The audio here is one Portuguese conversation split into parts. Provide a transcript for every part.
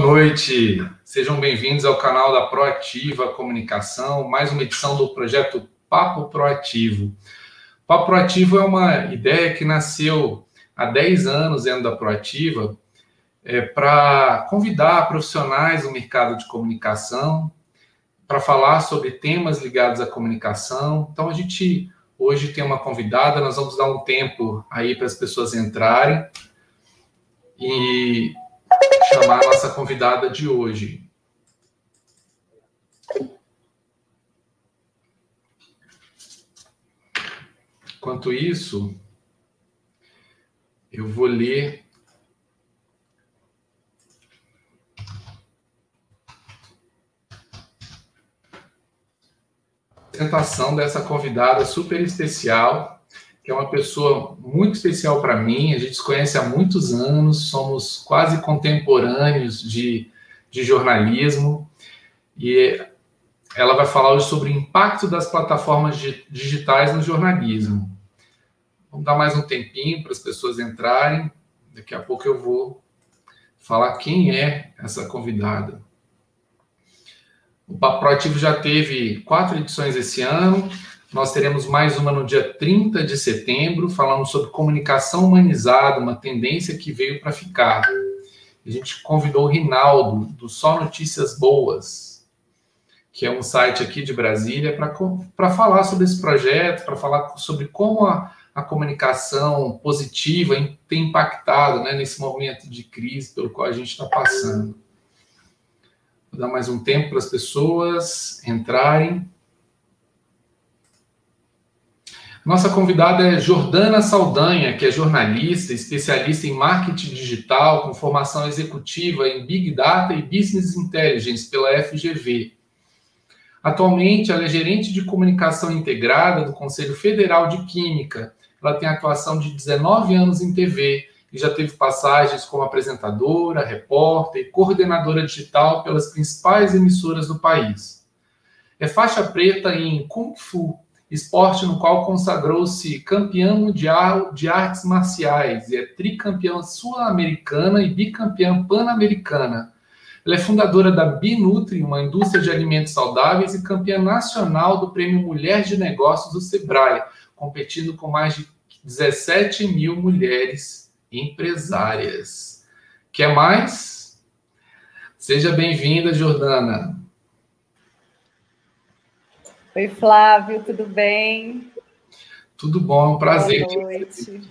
Boa noite, sejam bem-vindos ao canal da Proativa Comunicação, mais uma edição do projeto Papo Proativo. Papo Proativo é uma ideia que nasceu há 10 anos dentro da Proativa, para convidar profissionais do mercado de comunicação para falar sobre temas ligados à comunicação. Então, a gente hoje tem uma convidada, nós vamos dar um tempo aí para as pessoas entrarem e chamar a nossa convidada de hoje. Enquanto isso, eu vou ler a apresentação dessa convidada super especial, que é uma pessoa muito especial para mim. A gente se conhece há muitos anos, somos quase contemporâneos de jornalismo, e ela vai falar hoje sobre o impacto das plataformas digitais no jornalismo. Vamos dar mais um tempinho para as pessoas entrarem, daqui a pouco eu vou falar quem é essa convidada. O Papo Proativo já teve 4 edições esse ano. Nós teremos mais uma no dia 30 de setembro, falando sobre comunicação humanizada, uma tendência que veio para ficar. A gente convidou o Rinaldo, do Só Notícias Boas, que é um site aqui de Brasília, para falar sobre esse projeto, para falar sobre como a comunicação positiva tem impactado, né, nesse momento de crise pelo qual a gente está passando. Vou dar mais um tempo para as pessoas entrarem. Nossa convidada é Jordana Saldanha, que é jornalista, especialista em marketing digital, com formação executiva em Big Data e Business Intelligence pela FGV. Atualmente, ela é gerente de comunicação integrada do Conselho Federal de Química. Ela tem atuação de 19 anos em TV e já teve passagens como apresentadora, repórter e coordenadora digital pelas principais emissoras do país. É faixa preta em Kung Fu, esporte no qual consagrou-se campeã mundial de artes marciais e é tricampeã sul-americana e bicampeã pan-americana. Ela é fundadora da Binutri, uma indústria de alimentos saudáveis, e campeã nacional do Prêmio Mulher de Negócios do Sebrae, competindo com mais de 17 mil mulheres empresárias. Quer mais? Seja bem-vinda, Jordana. Oi, Flávio, tudo bem? Tudo bom, prazer. Boa noite.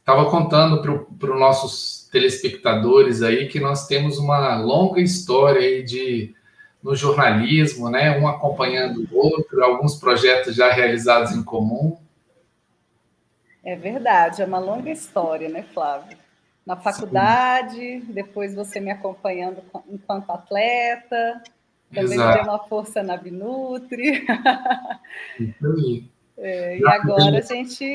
Estava contando para os nossos telespectadores aí que nós temos uma longa história aí no jornalismo, né? Um acompanhando o outro, alguns projetos já realizados em comum. É verdade, é uma longa história, né, Flávio? Na faculdade, sim, depois você me acompanhando enquanto atleta. Também deu uma força na Binutri. E agora a gente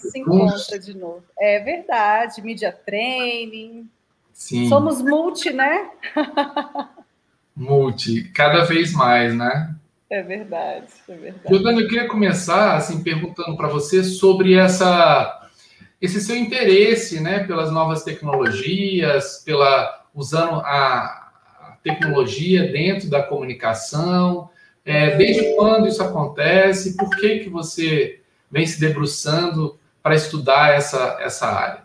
se encontra de novo. É verdade, media training. Sim. Somos multi, né? Multi, cada vez mais, né? É verdade, é verdade. Jordana, eu queria começar assim, perguntando para você sobre esse seu interesse, né, pelas novas tecnologias, usando a tecnologia dentro da comunicação, desde quando isso acontece, por que você vem se debruçando para estudar essa área?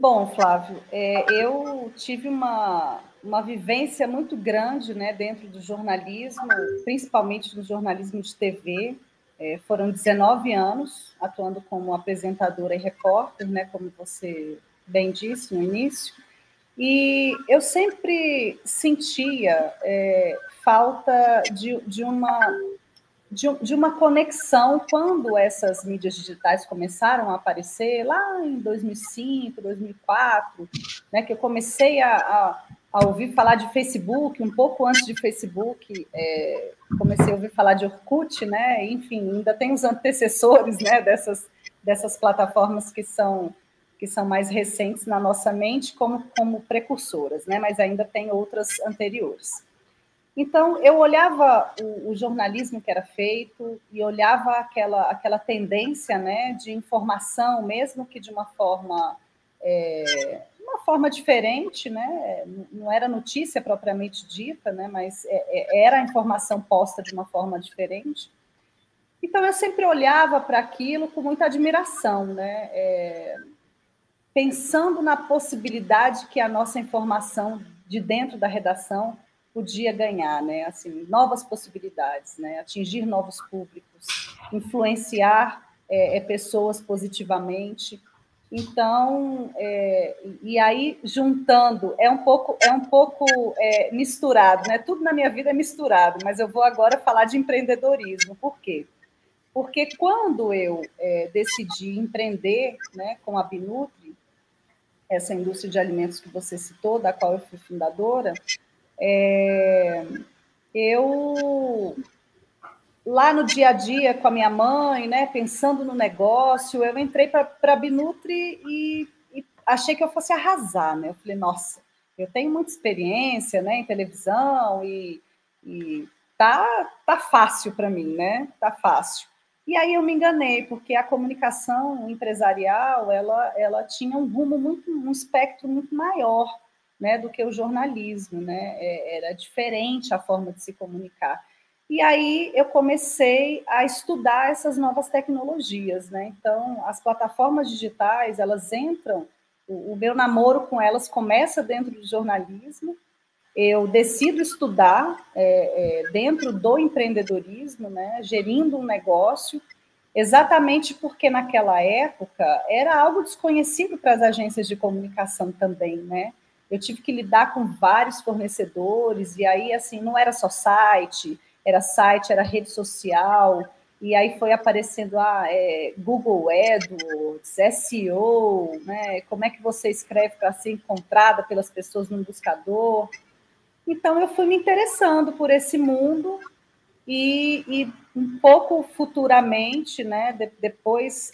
Bom, Flávio, eu tive uma vivência muito grande, né, dentro do jornalismo, principalmente no jornalismo de TV. Foram 19 anos atuando como apresentadora e repórter, né, como você bem disse no início. E eu sempre sentia falta de uma conexão quando essas mídias digitais começaram a aparecer, lá em 2005, 2004, né, que eu comecei a ouvir falar de Facebook, um pouco antes de Facebook, comecei a ouvir falar de Orkut, né, enfim, ainda tem os antecessores, né, dessas plataformas que são mais recentes na nossa mente como precursoras, né? Mas ainda tem outras anteriores. Então, eu olhava o jornalismo que era feito e olhava aquela tendência, né, de informação, mesmo que de uma forma uma forma diferente, né? Não era notícia propriamente dita, né? Mas era a informação posta de uma forma diferente. Então, eu sempre olhava para aquilo com muita admiração, né? Pensando na possibilidade que a nossa informação de dentro da redação podia ganhar, né? Assim, novas possibilidades, né? Atingir novos públicos, influenciar pessoas positivamente. Então, e aí juntando, é um pouco misturado, né? Tudo na minha vida é misturado, mas eu vou agora falar de empreendedorismo. Por quê? Porque quando eu decidi empreender, né, com a Binutri, essa indústria de alimentos que você citou, da qual eu fui fundadora, eu... Lá no dia a dia com a minha mãe, né, pensando no negócio, eu entrei para a Binutri e achei que eu fosse arrasar, né? Eu falei, nossa, eu tenho muita experiência, né, em televisão e tá fácil para mim, né? Tá fácil. E aí eu me enganei, porque a comunicação empresarial, ela tinha um rumo muito, um espectro muito maior, né, do que o jornalismo, né? Era diferente a forma de se comunicar. E aí eu comecei a estudar essas novas tecnologias, né? Então, as plataformas digitais, elas entram, o meu namoro com elas começa dentro do jornalismo, eu decido estudar dentro do empreendedorismo, né? Gerindo um negócio, exatamente porque naquela época era algo desconhecido para as agências de comunicação também, né? Eu tive que lidar com vários fornecedores, e aí, assim, não era só site, era rede social, e aí foi aparecendo Google AdWords, SEO, né? Como é que você escreve para ser encontrada pelas pessoas num buscador? Então, eu fui me interessando por esse mundo e um pouco futuramente, né? Depois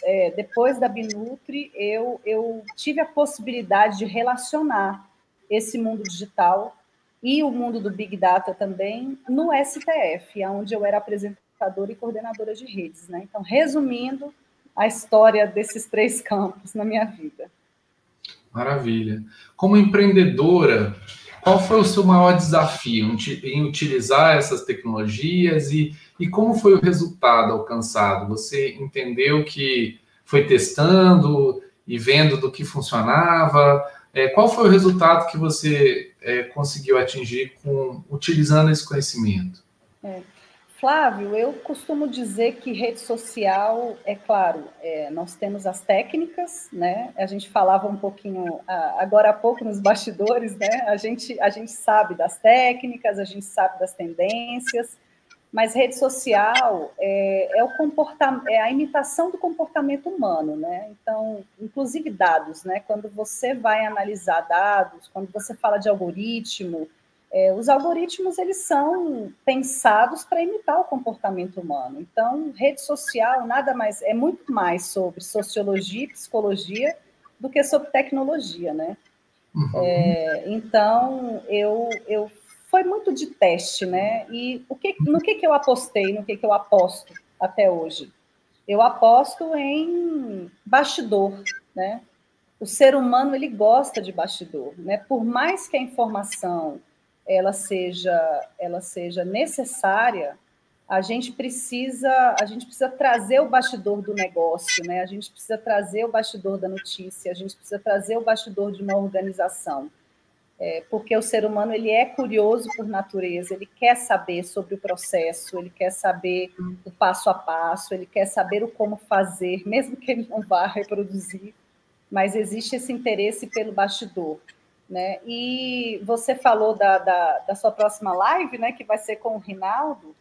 da Binutri, eu tive a possibilidade de relacionar esse mundo digital e o mundo do Big Data também, no STF, onde eu era apresentadora e coordenadora de redes, né? Então, resumindo a história desses três campos na minha vida. Maravilha. Como empreendedora, qual foi o seu maior desafio em utilizar essas tecnologias e como foi o resultado alcançado? Você entendeu que foi testando e vendo do que funcionava? Qual foi o resultado que você conseguiu atingir utilizando esse conhecimento? Flávio, eu costumo dizer que rede social, é claro, nós temos as técnicas, né? A gente falava um pouquinho agora há pouco nos bastidores, né? A gente sabe das técnicas, a gente sabe das tendências, mas rede social é a imitação do comportamento humano, né? Então, inclusive dados, né? Quando você vai analisar dados, quando você fala de algoritmo, os algoritmos, eles são pensados para imitar o comportamento humano. Então, rede social nada mais, é muito mais sobre sociologia e psicologia do que sobre tecnologia, né? Uhum. Então, eu foi muito de teste, né? E no que eu apostei, no que eu aposto até hoje? Eu aposto em bastidor, né? O ser humano, ele gosta de bastidor, né? Por mais que a informação ela seja necessária, a gente precisa trazer o bastidor do negócio, né? A gente precisa trazer o bastidor da notícia, a gente precisa trazer o bastidor de uma organização. Porque o ser humano, ele é curioso por natureza, ele quer saber sobre o processo, ele quer saber o passo a passo, ele quer saber o como fazer, mesmo que ele não vá reproduzir, mas existe esse interesse pelo bastidor, né? E você falou da sua próxima live, né, que vai ser com o Rinaldo,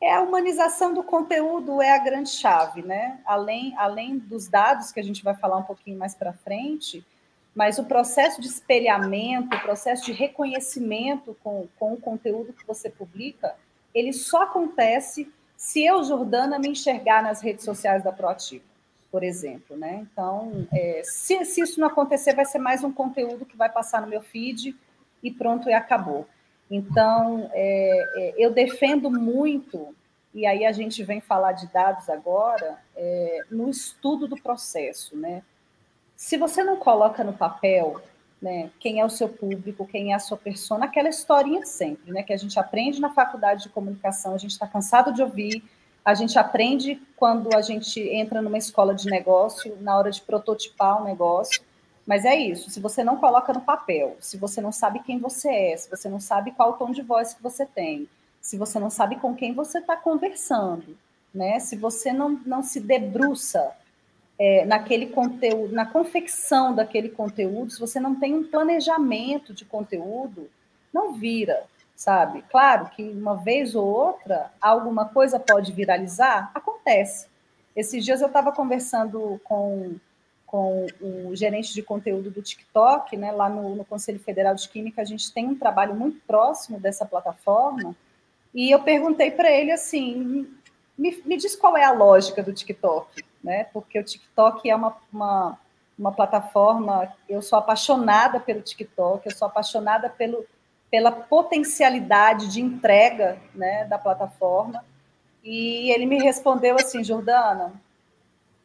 a humanização do conteúdo é a grande chave, né? Além dos dados, que a gente vai falar um pouquinho mais para frente, mas o processo de espelhamento, o processo de reconhecimento com o conteúdo que você publica, ele só acontece se eu, Jordana, me enxergar nas redes sociais da Proativa, por exemplo, né? Então, se isso não acontecer, vai ser mais um conteúdo que vai passar no meu feed e pronto, e acabou. Então, eu defendo muito, e aí a gente vem falar de dados agora, no estudo do processo, né? Se você não coloca no papel né? Quem é o seu público, quem é a sua persona, aquela historinha de sempre, né? Que a gente aprende na faculdade de comunicação, a gente está cansado de ouvir, a gente aprende quando a gente entra numa escola de negócio, na hora de prototipar um negócio, mas é isso, se você não coloca no papel, se você não sabe quem você é, se você não sabe qual o tom de voz que você tem, se você não sabe com quem você está conversando, né? Se você não se debruça naquele conteúdo, na confecção daquele conteúdo, se você não tem um planejamento de conteúdo, não vira, sabe? Claro que uma vez ou outra, alguma coisa pode viralizar, acontece. Esses dias eu estava conversando com o gerente de conteúdo do TikTok, né? Lá no Conselho Federal de Química, a gente tem um trabalho muito próximo dessa plataforma, e eu perguntei para ele assim, me diz qual é a lógica do TikTok, né? Porque o TikTok é uma plataforma, eu sou apaixonada pelo TikTok, eu sou apaixonada pela potencialidade de entrega, né, da plataforma, e ele me respondeu assim, Jordana,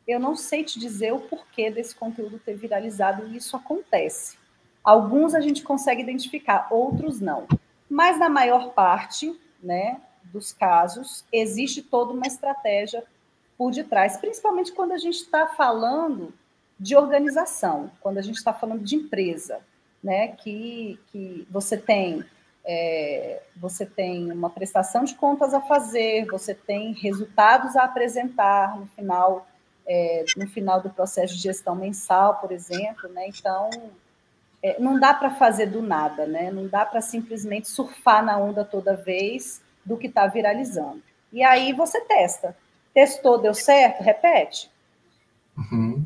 eu não sei te dizer o porquê desse conteúdo ter viralizado, e isso acontece. Alguns a gente consegue identificar, outros não. Mas na maior parte, né, dos casos, existe toda uma estratégia por detrás, principalmente quando a gente está falando de organização, quando a gente está falando de empresa, né? Que você tem uma prestação de contas a fazer, você tem resultados a apresentar no final do processo de gestão mensal, por exemplo, né? Então, não dá para fazer do nada, né? Não dá para simplesmente surfar na onda toda vez do que está viralizando. E aí você testa. Testou, deu certo? Repete. Uhum.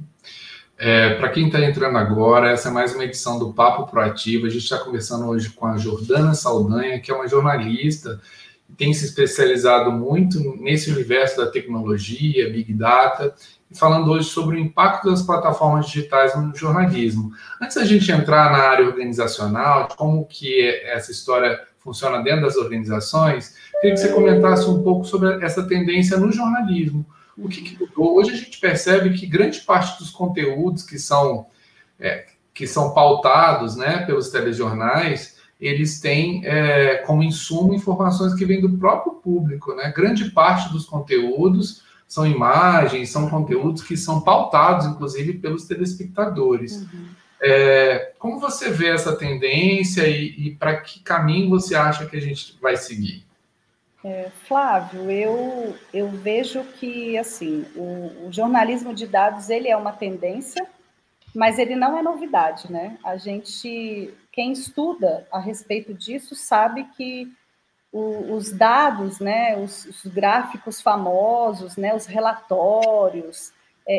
Para quem está entrando agora, essa é mais uma edição do Papo Proativo. A gente está conversando hoje com a Jordana Saldanha, que é uma jornalista que tem se especializado muito nesse universo da tecnologia, Big Data, e falando hoje sobre o impacto das plataformas digitais no jornalismo. Antes da gente entrar na área organizacional, como que essa história funciona dentro das organizações, queria que você comentasse um pouco sobre essa tendência no jornalismo. O que mudou? Hoje a gente percebe que grande parte dos conteúdos que são pautados, né, pelos telejornais, eles têm como insumo informações que vêm do próprio público, né? Grande parte dos conteúdos são imagens, são conteúdos que são pautados, inclusive, pelos telespectadores. Uhum. Como você vê essa tendência e para que caminho você acha que a gente vai seguir? Flávio, eu vejo que assim, o jornalismo de dados ele é uma tendência, mas ele não é novidade, né? Quem estuda a respeito disso sabe que os dados, né, os gráficos famosos, né, os relatórios,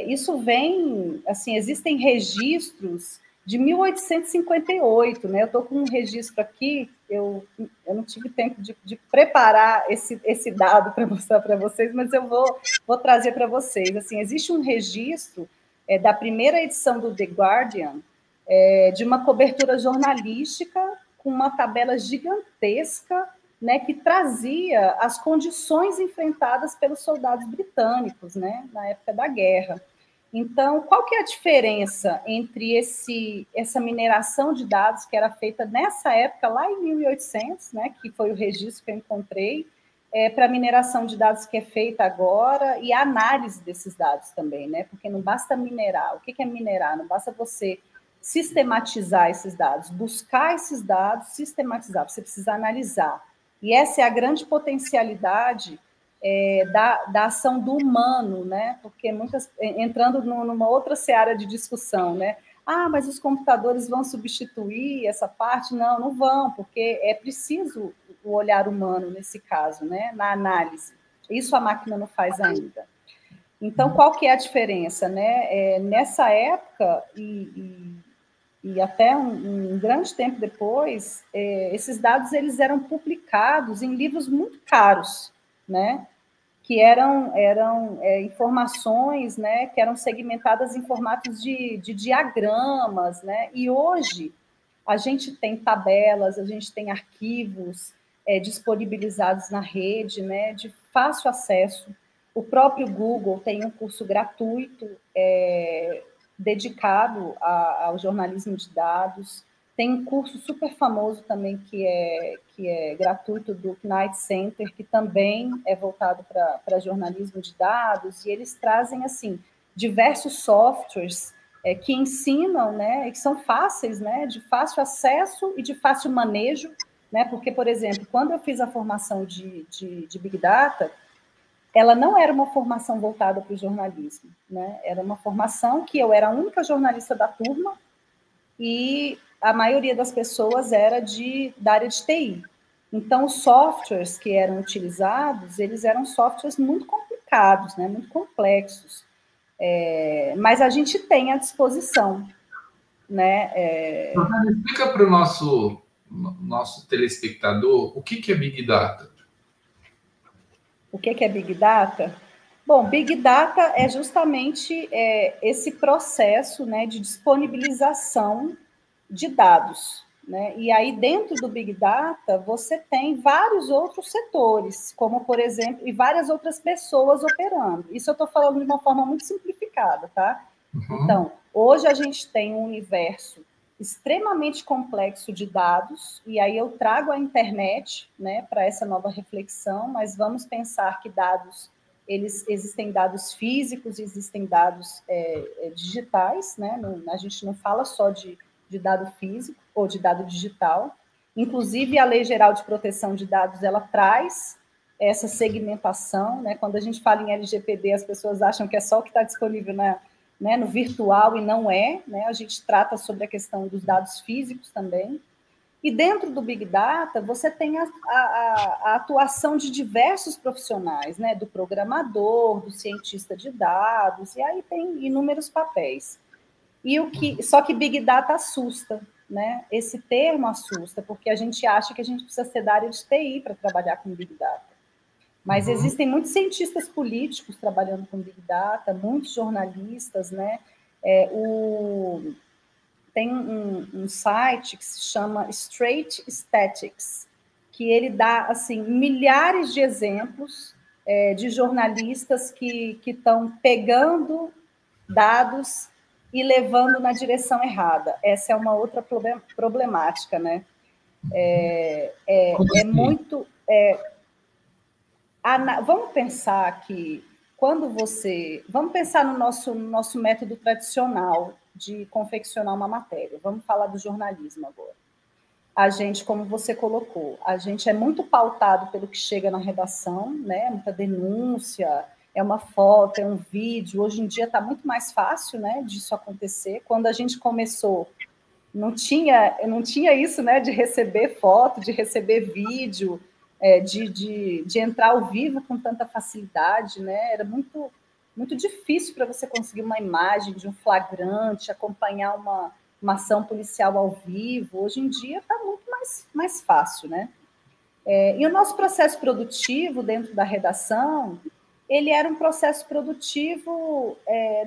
isso vem, assim, existem registros de 1858, né? Eu estou com um registro aqui, eu não tive tempo de preparar esse dado para mostrar para vocês, mas eu vou trazer para vocês. Assim, existe um registro da primeira edição do The Guardian de uma cobertura jornalística com uma tabela gigantesca, né, que trazia as condições enfrentadas pelos soldados britânicos, né, na época da guerra. Então, qual que é a diferença entre essa mineração de dados que era feita nessa época, lá em 1800, né, que foi o registro que eu encontrei, para a mineração de dados que é feita agora e a análise desses dados também, né? Porque não basta minerar. O que é minerar? Não basta você sistematizar esses dados, buscar esses dados, sistematizar, você precisa analisar. E essa é a grande potencialidade da ação do humano, né? Porque entrando numa outra seara de discussão, né? Ah, mas os computadores vão substituir essa parte? Não, não vão, porque é preciso o olhar humano nesse caso, né? Na análise. Isso a máquina não faz ainda. Então, qual que é a diferença, né? Nessa época e até um grande tempo depois, esses dados eles eram publicados em livros muito caros, né? Que eram informações, né, que eram segmentadas em formatos de diagramas, né? E hoje a gente tem tabelas, a gente tem arquivos disponibilizados na rede, né, de fácil acesso. O próprio Google tem um curso gratuito dedicado ao jornalismo de dados. Tem um curso super famoso também que é gratuito do Knight Center, que também é voltado para jornalismo de dados, e eles trazem assim diversos softwares que ensinam, né, que são fáceis, né, de fácil acesso e de fácil manejo, né, porque, por exemplo, quando eu fiz a formação de Big Data, ela não era uma formação voltada para o jornalismo, né, era uma formação que eu era a única jornalista da turma, e a maioria das pessoas era da área de TI. Então, os softwares que eram utilizados, eles eram softwares muito complicados, né? Muito complexos. Mas a gente tem à disposição. Né? Explica para o nosso telespectador o que é Big Data. O que é Big Data? Bom, Big Data é justamente esse processo, né, de disponibilização de dados, né? E aí, dentro do Big Data, você tem vários outros setores, como, por exemplo, e várias outras pessoas operando. Isso eu estou falando de uma forma muito simplificada, tá? Uhum. Então, hoje a gente tem um universo extremamente complexo de dados, e aí eu trago a internet, né, para essa nova reflexão, mas vamos pensar que dados, existem dados físicos, existem dados digitais, né? A gente não fala só de dado físico ou de dado digital. Inclusive, a Lei Geral de Proteção de Dados, ela traz essa segmentação, né? Quando a gente fala em LGPD, as pessoas acham que é só o que está disponível né, no virtual, e não é, né? A gente trata sobre a questão dos dados físicos também. E dentro do Big Data, você tem a atuação de diversos profissionais, né? Do programador, do cientista de dados, e aí tem inúmeros papéis. Só que Big Data assusta, né? Esse termo assusta, porque a gente acha que a gente precisa ser da área de TI para trabalhar com Big Data. Mas existem muitos cientistas políticos trabalhando com Big Data, muitos jornalistas, né? Tem um site que se chama Straight Statistics, que ele dá assim, milhares de exemplos de jornalistas que estão pegando dados e levando na direção errada. Essa é uma outra problemática, né? Vamos pensar que vamos pensar no nosso método tradicional de confeccionar uma matéria. Vamos falar do jornalismo agora. A gente, como você colocou, a gente é muito pautado pelo que chega na redação, né? Muita denúncia, é uma foto, é um vídeo. Hoje em dia está muito mais fácil, né, disso acontecer. Quando a gente começou, não tinha isso, né, de receber foto, de receber vídeo, de entrar ao vivo com tanta facilidade, né? Era muito, muito difícil para você conseguir uma imagem de um flagrante, acompanhar uma ação policial ao vivo. Hoje em dia está muito mais fácil, né? E o nosso processo produtivo dentro da redação, ele era um processo produtivo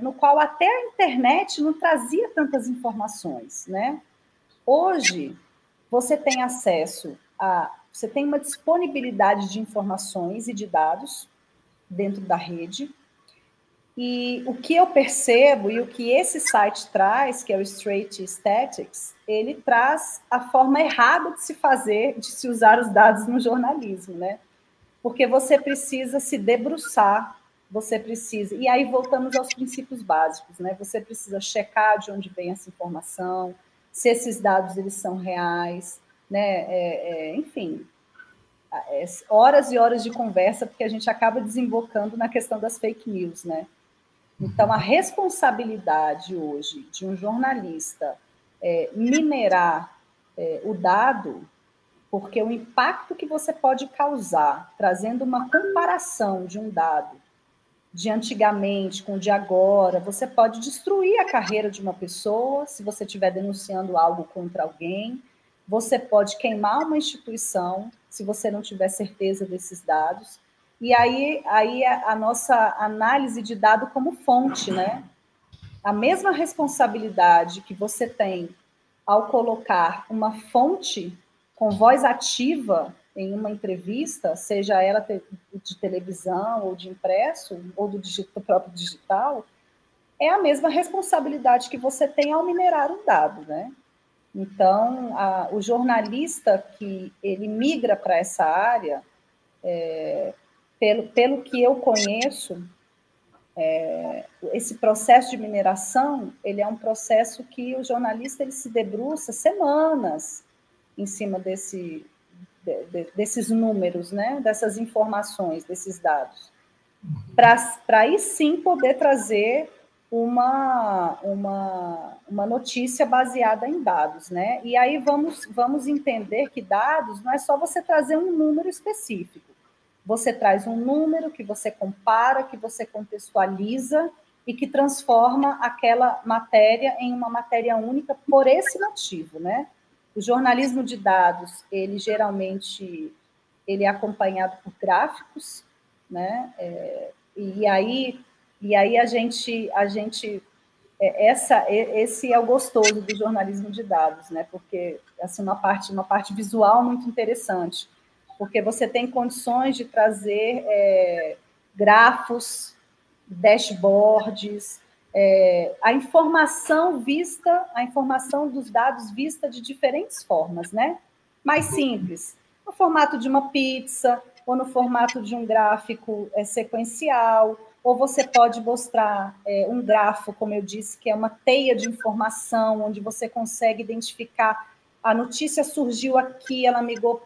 no qual até a internet não trazia tantas informações, né? Hoje, você tem acesso você tem uma disponibilidade de informações e de dados dentro da rede, e o que eu percebo e o que esse site traz, que é o Straight Statistics, ele traz a forma errada de se usar os dados no jornalismo, né? Porque você precisa se debruçar, e aí voltamos aos princípios básicos, né? Você precisa checar de onde vem essa informação, se esses dados eles são reais, né? Enfim, horas e horas de conversa, porque a gente acaba desembocando na questão das fake news, né? Então, a responsabilidade hoje de um jornalista minerar o dado, porque o impacto que você pode causar, trazendo uma comparação de um dado de antigamente com o de agora, você pode destruir a carreira de uma pessoa, se você estiver denunciando algo contra alguém, você pode queimar uma instituição, se você não tiver certeza desses dados, e aí a nossa análise de dado como fonte, né? A mesma responsabilidade que você tem ao colocar uma fonte com voz ativa em uma entrevista, seja ela de televisão ou de impresso, ou do próprio digital, é a mesma responsabilidade que você tem ao minerar um dado, né? Então, o jornalista que ele migra para essa área, pelo que eu conheço, esse processo de mineração, ele é um processo que o jornalista ele se debruça semanas em cima desses números, né? Dessas informações, desses dados, para aí sim poder trazer uma notícia baseada em dados, né? E aí vamos entender que dados não é só você trazer um número específico. Você traz um número que você compara, que você contextualiza e que transforma aquela matéria em uma matéria única por esse motivo, né? O jornalismo de dados, ele geralmente é acompanhado por gráficos, né? E aí esse é o gostoso do jornalismo de dados, né? Porque assim, uma parte visual muito interessante, porque você tem condições de trazer grafos, dashboards, a informação dos dados vista de diferentes formas, né? Mais simples, no formato de uma pizza ou no formato de um gráfico sequencial. Ou você pode mostrar um grafo, como eu disse, que é uma teia de informação, onde você consegue identificar a notícia surgiu aqui, ela migrou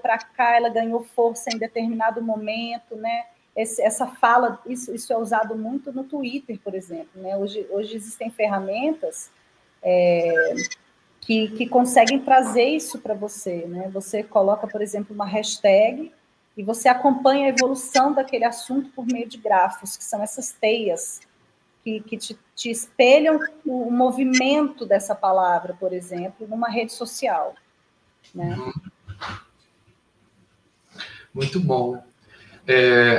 para cá, ela ganhou força em determinado momento, né? Essa fala, isso é usado muito no Twitter, por exemplo, né? Hoje existem ferramentas que conseguem trazer isso para você, né? Você coloca, por exemplo, uma hashtag, e você acompanha a evolução daquele assunto por meio de grafos, que são essas teias que te espelham o movimento dessa palavra, por exemplo, numa rede social, né? Muito bom.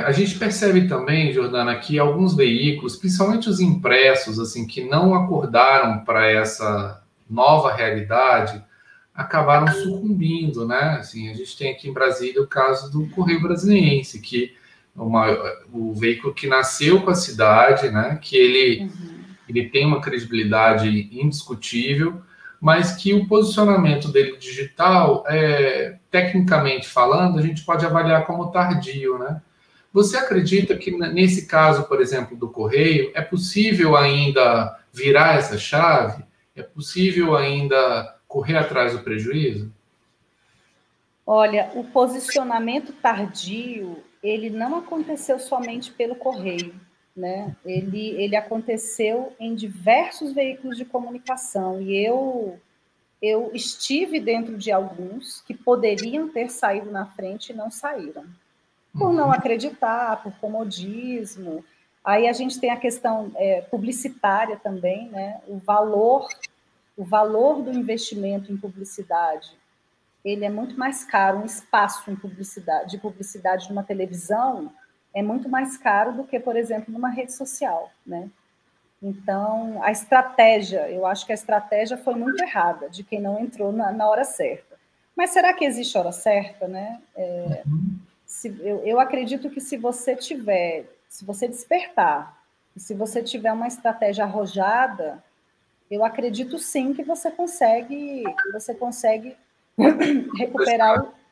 A gente percebe também, Jordana, que alguns veículos, principalmente os impressos, assim, que não acordaram para essa nova realidade, acabaram sucumbindo, né? Assim, a gente tem aqui em Brasília o caso do Correio Brasiliense, que o veículo que nasceu com a cidade, né? Que ele tem uma credibilidade indiscutível, mas que o posicionamento dele digital, tecnicamente falando, a gente pode avaliar como tardio, né? Você acredita que nesse caso, por exemplo, do Correio, é possível ainda virar essa chave? É possível ainda correr atrás do prejuízo? Olha, o posicionamento tardio, ele não aconteceu somente pelo Correio, né? Ele aconteceu em diversos veículos de comunicação, e eu estive dentro de alguns que poderiam ter saído na frente e não saíram, por não acreditar, por comodismo. Aí a gente tem a questão publicitária também, né? O valor do investimento em publicidade, ele é muito mais caro, um espaço de publicidade numa televisão é muito mais caro do que, por exemplo, numa rede social, né? Então, eu acho que a estratégia foi muito errada, de quem não entrou na hora certa. Mas será que existe hora certa, né? Eu acredito que se você despertar, e se você tiver uma estratégia arrojada, eu acredito sim que você consegue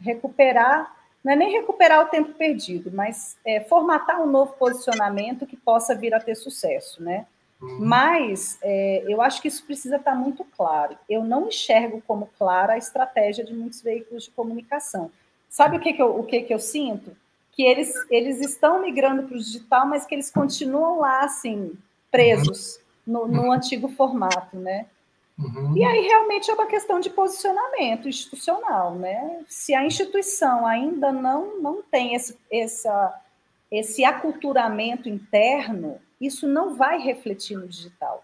recuperar, não é nem recuperar o tempo perdido, mas formatar um novo posicionamento que possa vir a ter sucesso, né? Mas eu acho que isso precisa estar muito claro. Eu não enxergo como clara a estratégia de muitos veículos de comunicação. Sabe o que eu sinto? Que eles estão migrando para o digital, mas que eles continuam lá, assim, presos no antigo formato, né? E aí realmente é uma questão de posicionamento institucional, né? Se a instituição ainda não tem esse aculturamento interno, isso não vai refletir no digital,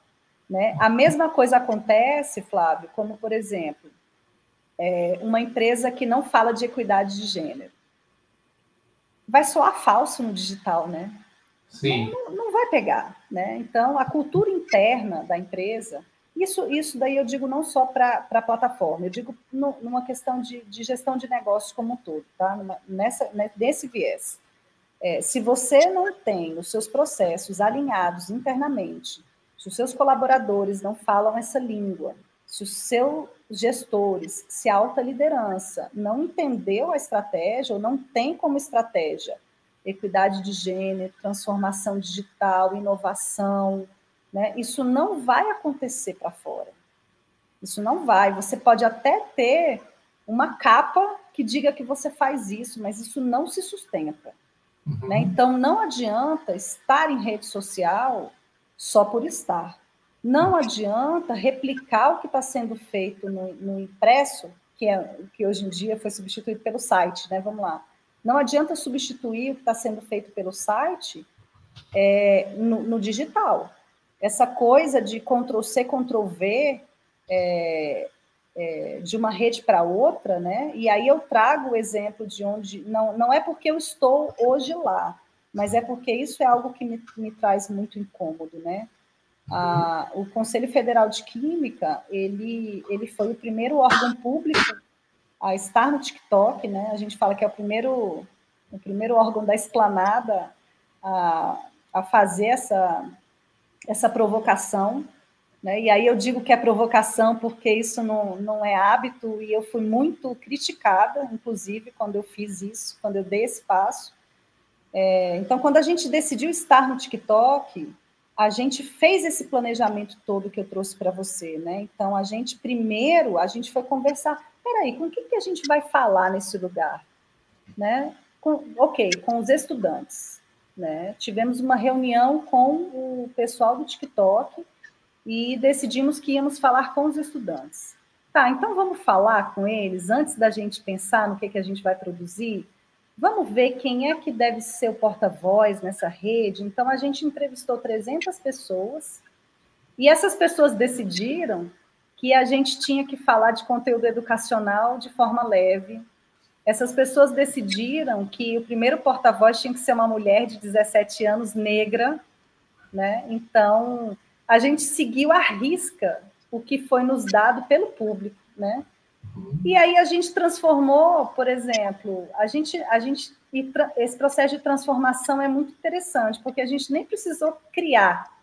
né? A mesma coisa acontece, Flávio, como, por exemplo, uma empresa que não fala de equidade de gênero. Vai soar falso no digital, né? Sim. Não vai pegar, né? Então, a cultura interna da empresa, isso daí eu digo não só para a plataforma, eu digo numa questão de gestão de negócios como um todo, tá? Nesse viés. Se você não tem os seus processos alinhados internamente, se os seus colaboradores não falam essa língua, se o seu os gestores, se a alta liderança não entendeu a estratégia ou não tem como estratégia equidade de gênero, transformação digital, inovação, né? Isso não vai acontecer para fora. Isso não vai. Você pode até ter uma capa que diga que você faz isso, mas isso não se sustenta. Uhum. Né? Então, não adianta estar em rede social só por estar. Não adianta replicar o que está sendo feito no impresso, que hoje em dia foi substituído pelo site, né? Vamos lá. Não adianta substituir o que está sendo feito pelo site no digital. Essa coisa de Ctrl+C, Ctrl+V, de uma rede para outra, né? E aí eu trago o exemplo de onde... Não é porque eu estou hoje lá, mas é porque isso é algo que me traz muito incômodo, né? O Conselho Federal de Química, ele foi o primeiro órgão público a estar no TikTok, né? A gente fala que é o primeiro órgão da esplanada a fazer essa provocação, né? E aí eu digo que é provocação porque isso não é hábito, e eu fui muito criticada, inclusive, quando eu fiz isso, quando eu dei esse passo. Então, quando a gente decidiu estar no TikTok, a gente fez esse planejamento todo que eu trouxe para você, né? Então, a gente foi conversar, peraí, com quem que a gente vai falar nesse lugar? Né? Com os estudantes, né? Tivemos uma reunião com o pessoal do TikTok e decidimos que íamos falar com os estudantes. Tá, então vamos falar com eles antes da gente pensar no que a gente vai produzir? Vamos ver quem é que deve ser o porta-voz nessa rede. Então, a gente entrevistou 300 pessoas e essas pessoas decidiram que a gente tinha que falar de conteúdo educacional de forma leve. Essas pessoas decidiram que o primeiro porta-voz tinha que ser uma mulher de 17 anos, negra, né? Então, a gente seguiu à risca o que foi nos dado pelo público, né? E aí a gente transformou, por exemplo, esse processo de transformação é muito interessante, porque a gente nem precisou criar.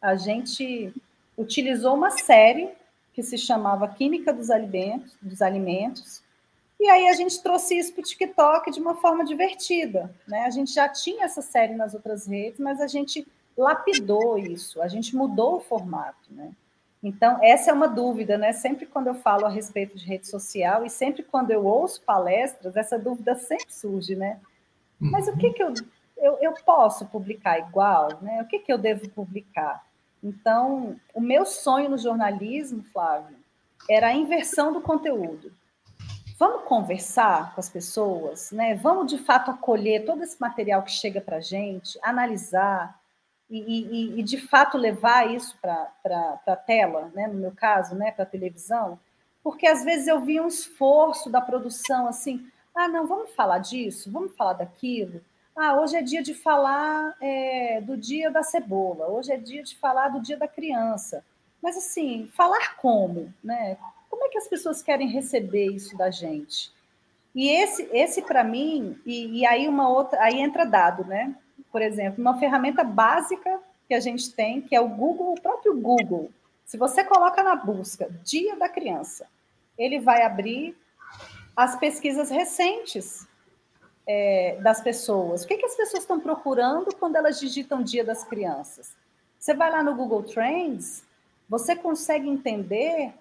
A gente utilizou uma série que se chamava Química dos Alimentos, e aí a gente trouxe isso para o TikTok de uma forma divertida, né? A gente já tinha essa série nas outras redes, mas a gente lapidou isso, a gente mudou o formato, né? Então, essa é uma dúvida, né? Sempre quando eu falo a respeito de rede social e sempre quando eu ouço palestras, essa dúvida sempre surge, né? Mas o que eu posso publicar igual, né? O que eu devo publicar? Então, o meu sonho no jornalismo, Flávio, era a inversão do conteúdo. Vamos conversar com as pessoas, né? Vamos, de fato, acolher todo esse material que chega para a gente, analisar, e de fato levar isso para a tela, né? No meu caso, né? Para a televisão, porque às vezes eu via um esforço da produção assim, não, vamos falar disso, vamos falar daquilo, hoje é dia de falar do dia da cebola, hoje é dia de falar do dia da criança, mas assim, falar como? Né? Como é que as pessoas querem receber isso da gente? E esse para mim, e aí aí entra dado, né? Por exemplo, uma ferramenta básica que a gente tem, que é o próprio Google. Se você coloca na busca Dia da Criança, ele vai abrir as pesquisas recentes das pessoas. O que as pessoas estão procurando quando elas digitam Dia das Crianças? Você vai lá no Google Trends, você consegue entender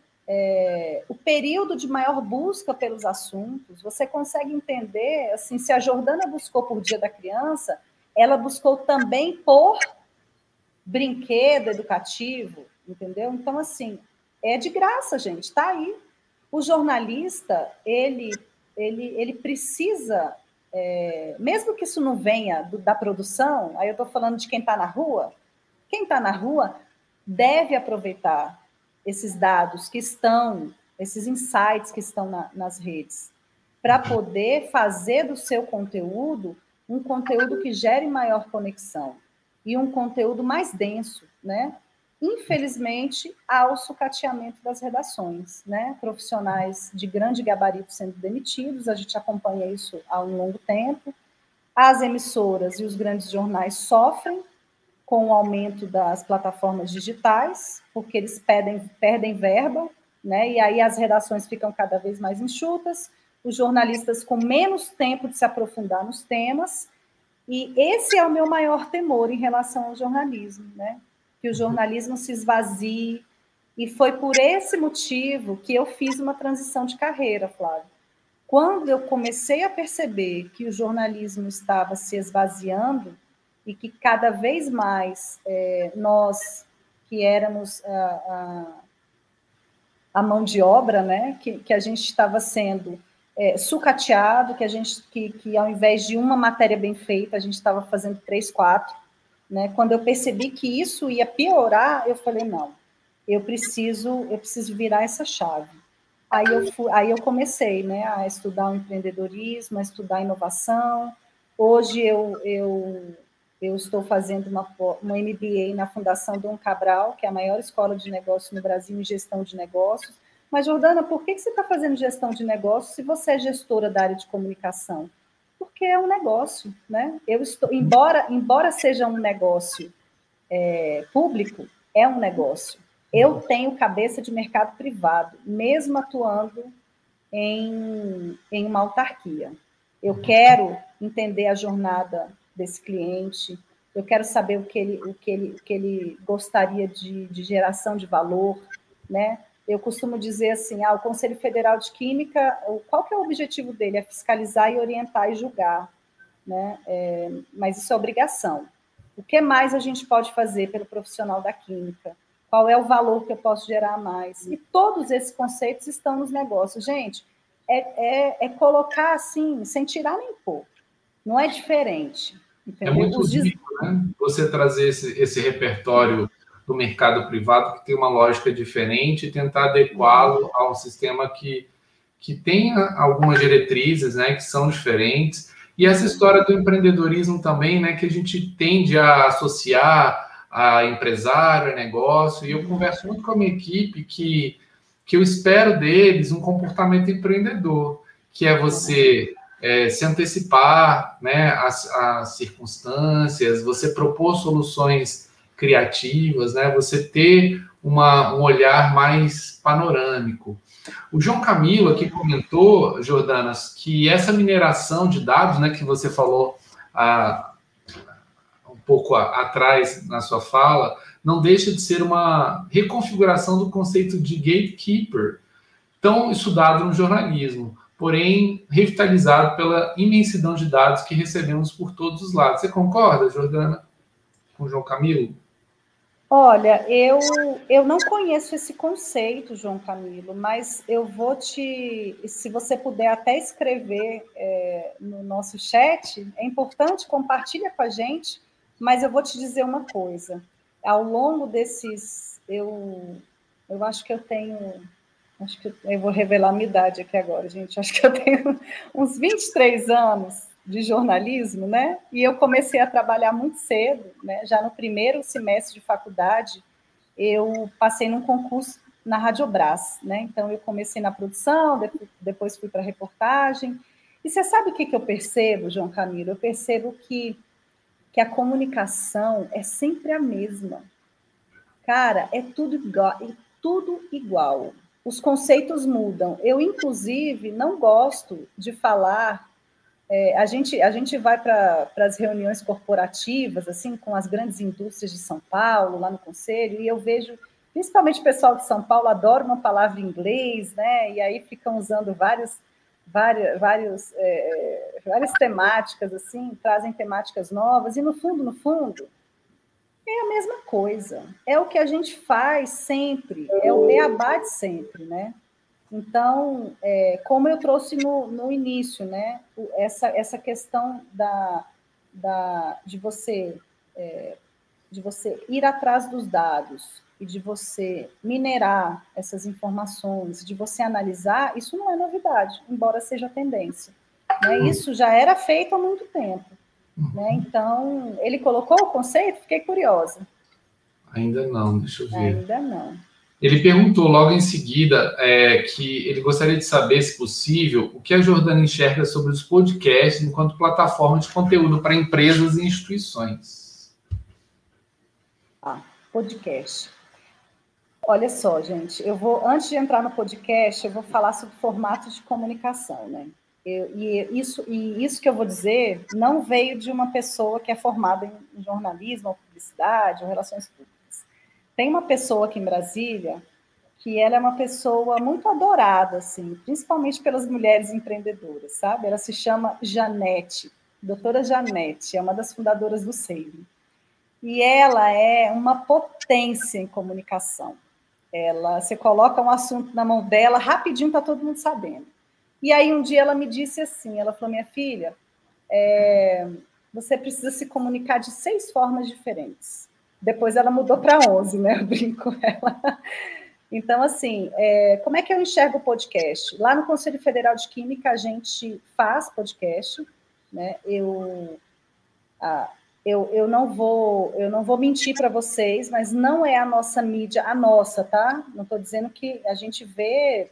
o período de maior busca pelos assuntos, você consegue entender, assim, se a Jordana buscou por Dia da Criança... Ela buscou também por brinquedo educativo, entendeu? Então, assim, é de graça, gente, está aí. O jornalista, ele precisa, mesmo que isso não venha da produção, aí eu estou falando de quem está na rua, deve aproveitar esses dados que estão, esses insights que estão nas redes, para poder fazer do seu conteúdo um conteúdo que gere maior conexão e um conteúdo mais denso, né? Infelizmente, há o sucateamento das redações, né? Profissionais de grande gabarito sendo demitidos, a gente acompanha isso há um longo tempo. As emissoras e os grandes jornais sofrem com o aumento das plataformas digitais, porque eles perdem verba, né? E aí as redações ficam cada vez mais enxutas, os jornalistas com menos tempo de se aprofundar nos temas, e esse é o meu maior temor em relação ao jornalismo, né? Que o jornalismo se esvazie, e foi por esse motivo que eu fiz uma transição de carreira, Flávio. Quando eu comecei a perceber que o jornalismo estava se esvaziando e que cada vez mais nós, que éramos a mão de obra, né, que a gente estava sendo sucateado, que ao invés de uma matéria bem feita, a gente estava fazendo 3, 4, né? Quando eu percebi que isso ia piorar, eu falei, não, eu preciso virar essa chave. Aí eu comecei, né, a estudar o empreendedorismo, a estudar a inovação. Hoje eu estou fazendo uma MBA na Fundação Dom Cabral, que é a maior escola de negócios no Brasil em gestão de negócios. Mas, Jordana, por que você está fazendo gestão de negócios se você é gestora da área de comunicação? Porque é um negócio, né? Eu estou, embora seja um negócio público, é um negócio. Eu tenho cabeça de mercado privado, mesmo atuando em uma autarquia. Eu quero entender a jornada desse cliente, eu quero saber o que ele gostaria de geração de valor, né? Eu costumo dizer assim, o Conselho Federal de Química, qual que é o objetivo dele? É fiscalizar e orientar e julgar, né? Mas isso é obrigação. O que mais a gente pode fazer pelo profissional da química? Qual é o valor que eu posso gerar a mais? E todos esses conceitos estão nos negócios. Gente, é colocar assim, sem tirar nem pôr. Não é diferente. Entendeu? É muito rico, né? Você trazer esse repertório do mercado privado que tem uma lógica diferente e tentar adequá-lo a um sistema que tenha algumas diretrizes, né, que são diferentes. E essa história do empreendedorismo também, né, que a gente tende a associar a empresário, a negócio, e eu converso muito com a minha equipe que eu espero deles um comportamento empreendedor, que é você se antecipar, né, às circunstâncias, você propor soluções criativas, né, você ter um olhar mais panorâmico. O João Camilo aqui comentou, Jordanas, que essa mineração de dados, né, que você falou pouco atrás na sua fala, não deixa de ser uma reconfiguração do conceito de gatekeeper, tão estudado no jornalismo, porém revitalizado pela imensidão de dados que recebemos por todos os lados. Você concorda, Jordana, com o João Camilo? Olha, eu não conheço esse conceito, João Camilo, mas eu vou se você puder até escrever no nosso chat, é importante, compartilha com a gente. Mas eu vou te dizer uma coisa. Ao longo desses... Eu acho que eu tenho... Acho que eu vou revelar a minha idade aqui agora, gente. Acho que eu tenho uns 23 anos de jornalismo, né? E eu comecei a trabalhar muito cedo, né? Já no primeiro semestre de faculdade, eu passei num concurso na Radiobras, né? Então, eu comecei na produção, depois fui para a reportagem. E você sabe o que eu percebo, João Camilo? Eu percebo que a comunicação é sempre a mesma. Cara, é tudo igual. Os conceitos mudam. Eu, inclusive, não gosto de falar... A gente vai para as reuniões corporativas, assim, com as grandes indústrias de São Paulo, lá no Conselho, e eu vejo, principalmente o pessoal de São Paulo, adora uma palavra em inglês, né? E aí ficam usando várias temáticas, assim, trazem temáticas novas, e no fundo, é a mesma coisa. É o que a gente faz sempre, é o beabá de sempre, né? Então, como eu trouxe no início, né? Essa questão de você ir atrás dos dados e de você minerar essas informações, de você analisar, isso não é novidade, embora seja tendência. Né? Isso já era feito há muito tempo. Né? Então, ele colocou o conceito? Fiquei curiosa. Ainda não, deixa eu ver. Ainda não. Ele perguntou logo em seguida que ele gostaria de saber, se possível, o que a Jordana enxerga sobre os podcasts enquanto plataforma de conteúdo para empresas e instituições. Podcast. Olha só, gente, eu vou, antes de entrar no podcast, eu vou falar sobre formatos de comunicação, né? E isso que eu vou dizer não veio de uma pessoa que é formada em jornalismo, ou publicidade, ou relações públicas. Tem uma pessoa aqui em Brasília que ela é uma pessoa muito adorada, assim, principalmente pelas mulheres empreendedoras, sabe? Ela se chama Janete, doutora Janete, é uma das fundadoras do Sei. E ela é uma potência em comunicação. Ela, você coloca um assunto na mão dela, rapidinho está todo mundo sabendo. E aí um dia ela me disse assim, ela falou, minha filha, você precisa se comunicar de 6 formas diferentes. Depois ela mudou para 11, né? Eu brinco com ela. Então, assim, como é que eu enxergo o podcast? Lá no Conselho Federal de Química a gente faz podcast, né? Eu não vou mentir para vocês, mas não é a nossa mídia, a nossa, tá? Não estou dizendo que a gente vê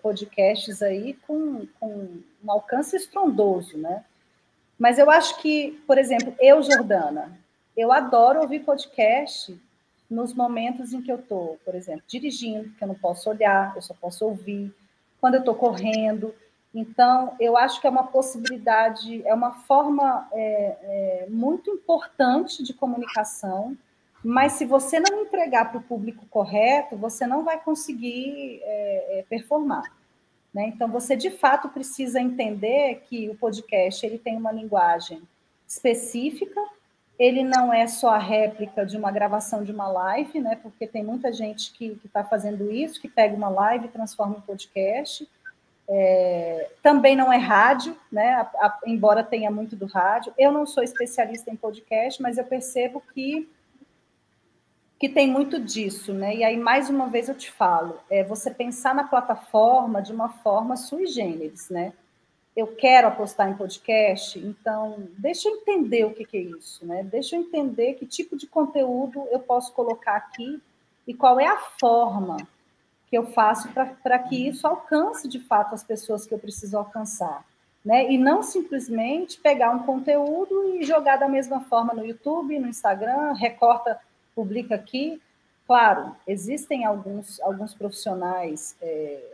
podcasts aí com um alcance estrondoso, né? Mas eu acho que, por exemplo, eu, Jordana, eu adoro ouvir podcast nos momentos em que eu estou, por exemplo, dirigindo, que eu não posso olhar, eu só posso ouvir, quando eu estou correndo. Então, eu acho que é uma possibilidade, é uma forma muito importante de comunicação, mas se você não entregar para o público correto, você não vai conseguir performar, né? Então, você, de fato, precisa entender que o podcast ele tem uma linguagem específica, ele não é só a réplica de uma gravação de uma live, né? Porque tem muita gente que está fazendo isso, que pega uma live e transforma em podcast. Também não é rádio, né? Embora tenha muito do rádio. Eu não sou especialista em podcast, mas eu percebo que tem muito disso, né? E aí, mais uma vez, eu te falo, você pensar na plataforma de uma forma sui generis, né? Eu quero apostar em podcast, então deixa eu entender o que é isso, né? Deixa eu entender que tipo de conteúdo eu posso colocar aqui e qual é a forma que eu faço para que isso alcance, de fato, as pessoas que eu preciso alcançar, né? E não simplesmente pegar um conteúdo e jogar da mesma forma no YouTube, no Instagram, recorta, publica aqui. Claro, existem alguns profissionais,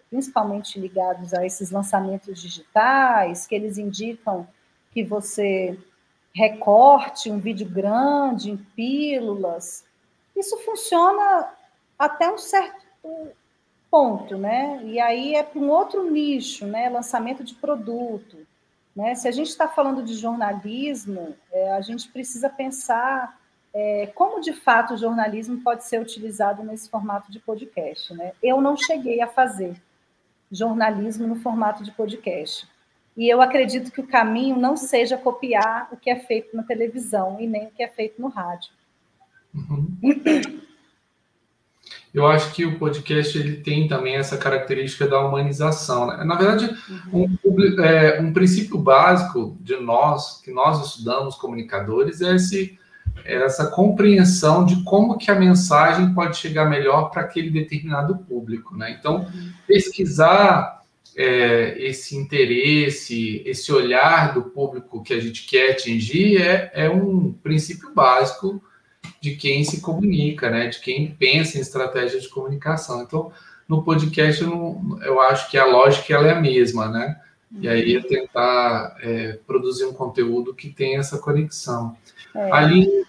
principalmente ligados a esses lançamentos digitais, que eles indicam que você recorte um vídeo grande em pílulas. Isso funciona até um certo ponto, né? E aí é para um outro nicho, né? Lançamento de produto, né? Se a gente está falando de jornalismo, a gente precisa pensar como, de fato, o jornalismo pode ser utilizado nesse formato de podcast, né? Eu não cheguei a fazer jornalismo no formato de podcast. E eu acredito que o caminho não seja copiar o que é feito na televisão e nem o que é feito no rádio. Uhum. Eu acho que o podcast ele tem também essa característica da humanização, né? Na verdade, um princípio básico de nós, que nós estudamos comunicadores, é essa compreensão de como que a mensagem pode chegar melhor para aquele determinado público, né? Então, pesquisar esse interesse, esse olhar do público que a gente quer atingir é um princípio básico de quem se comunica, né? De quem pensa em estratégia de comunicação. Então, no podcast, eu acho que a lógica ela é a mesma, né? E aí, eu tentar produzir um conteúdo que tenha essa conexão. Aline,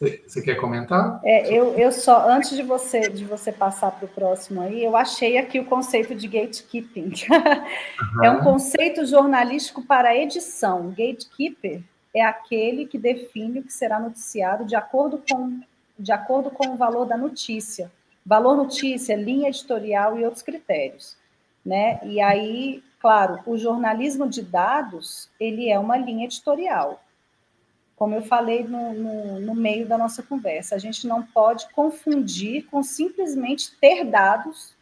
você quer comentar? Eu só, antes de você passar para o próximo aí, eu achei aqui o conceito de gatekeeping. Uhum. É um conceito jornalístico para edição. Gatekeeper é aquele que define o que será noticiado de acordo com o valor da notícia. Valor notícia, linha editorial e outros critérios, né? E aí, claro, o jornalismo de dados, ele é uma linha editorial. Como eu falei no meio da nossa conversa, a gente não pode confundir com simplesmente ter dados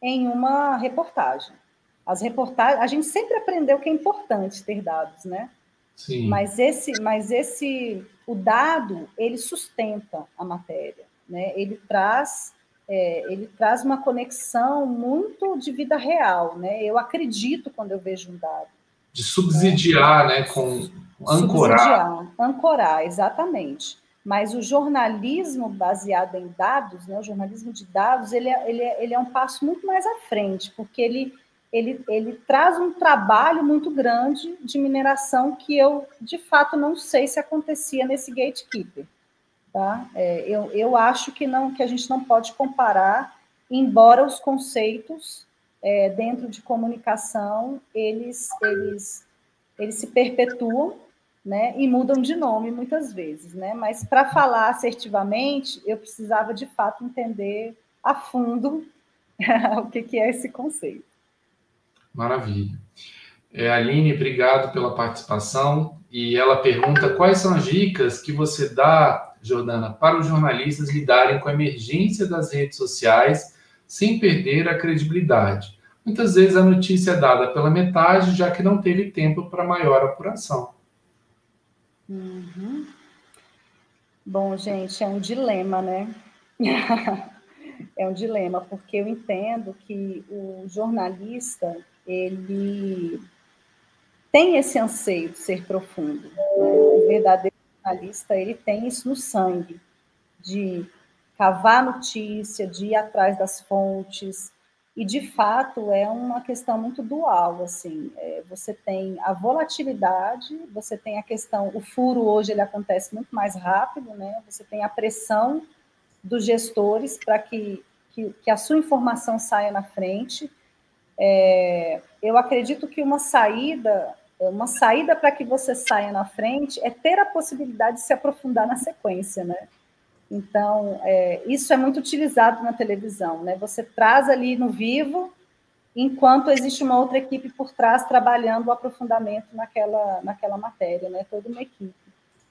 em uma reportagem. A gente sempre aprendeu que é importante ter dados, né? Sim. Mas o dado, ele sustenta a matéria, né? Ele traz uma conexão muito de vida real, né? Eu acredito quando eu vejo um dado. De subsidiar, né? Com ancorar. Subsidiar, exatamente. Mas o jornalismo baseado em dados, né, o jornalismo de dados, ele é um passo muito mais à frente, porque ele traz um trabalho muito grande de mineração que eu, de fato, não sei se acontecia nesse gatekeeper. Tá? Eu acho que a gente não pode comparar, embora os conceitos dentro de comunicação, eles se perpetuam, né, e mudam de nome muitas vezes, né? Mas para falar assertivamente, eu precisava de fato entender a fundo o que é esse conceito. Maravilha. Aline, obrigado pela participação. E ela pergunta quais são as dicas que você dá, Jordana, para os jornalistas lidarem com a emergência das redes sociais sem perder a credibilidade. Muitas vezes a notícia é dada pela metade, já que não teve tempo para maior apuração. Uhum. Bom, gente, é um dilema, né? É um dilema, porque eu entendo que o jornalista, ele tem esse anseio de ser profundo, né? O verdadeiro jornalista, ele tem isso no sangue, de cavar notícia, de ir atrás das fontes, e de fato é uma questão muito dual, assim, você tem a volatilidade, você tem a questão, o furo hoje ele acontece muito mais rápido, né? Você tem a pressão dos gestores para que a sua informação saia na frente. Eu acredito que uma saída para que você saia na frente é ter a possibilidade de se aprofundar na sequência, né? Então, isso é muito utilizado na televisão, né? Você traz ali no vivo, enquanto existe uma outra equipe por trás trabalhando o aprofundamento naquela matéria, né? Toda uma equipe.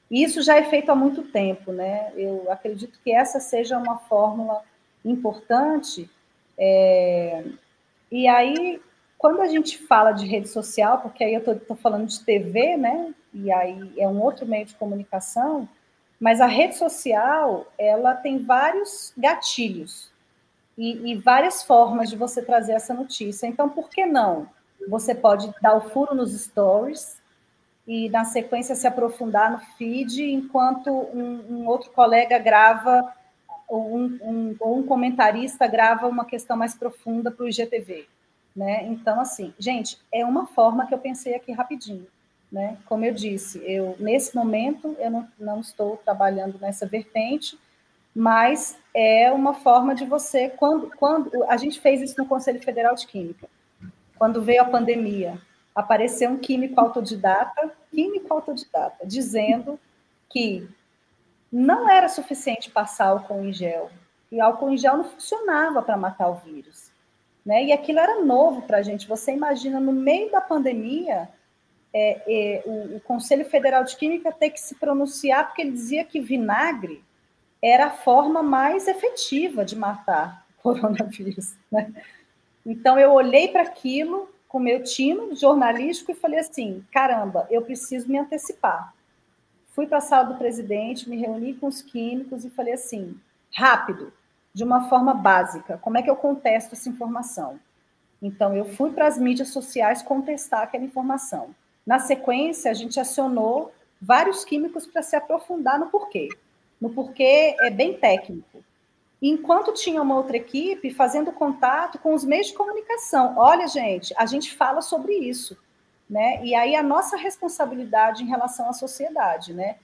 E isso já é feito há muito tempo, né? Eu acredito que essa seja uma fórmula importante. E aí, quando a gente fala de rede social, porque aí eu estou falando de TV, né? E aí é um outro meio de comunicação. Mas a rede social, ela tem vários gatilhos e várias formas de você trazer essa notícia. Então, por que não? Você pode dar o furo nos stories e, na sequência, se aprofundar no feed, enquanto um outro colega grava, ou um comentarista grava uma questão mais profunda para o IGTV. Né? Então, assim, gente, é uma forma que eu pensei aqui rapidinho. Né? Como eu disse, nesse momento eu não estou trabalhando nessa vertente, mas é uma forma de você... Quando a gente fez isso no Conselho Federal de Química, quando veio a pandemia, apareceu um químico autodidata, dizendo que não era suficiente passar álcool em gel, e álcool em gel não funcionava para matar o vírus. Né? E aquilo era novo para a gente. Você imagina, no meio da pandemia... o Conselho Federal de Química tem que se pronunciar porque ele dizia que vinagre era a forma mais efetiva de matar o coronavírus. Né? Então, eu olhei para aquilo com o meu time jornalístico e falei assim, caramba, eu preciso me antecipar. Fui para a sala do presidente, me reuni com os químicos e falei assim, rápido, de uma forma básica, como é que eu contesto essa informação? Então, eu fui para as mídias sociais contestar aquela informação. Na sequência, a gente acionou vários químicos para se aprofundar no porquê. No porquê é bem técnico. Enquanto tinha uma outra equipe fazendo contato com os meios de comunicação. Olha, gente, a gente fala sobre isso. Né? E aí a nossa responsabilidade em relação à sociedade. Né?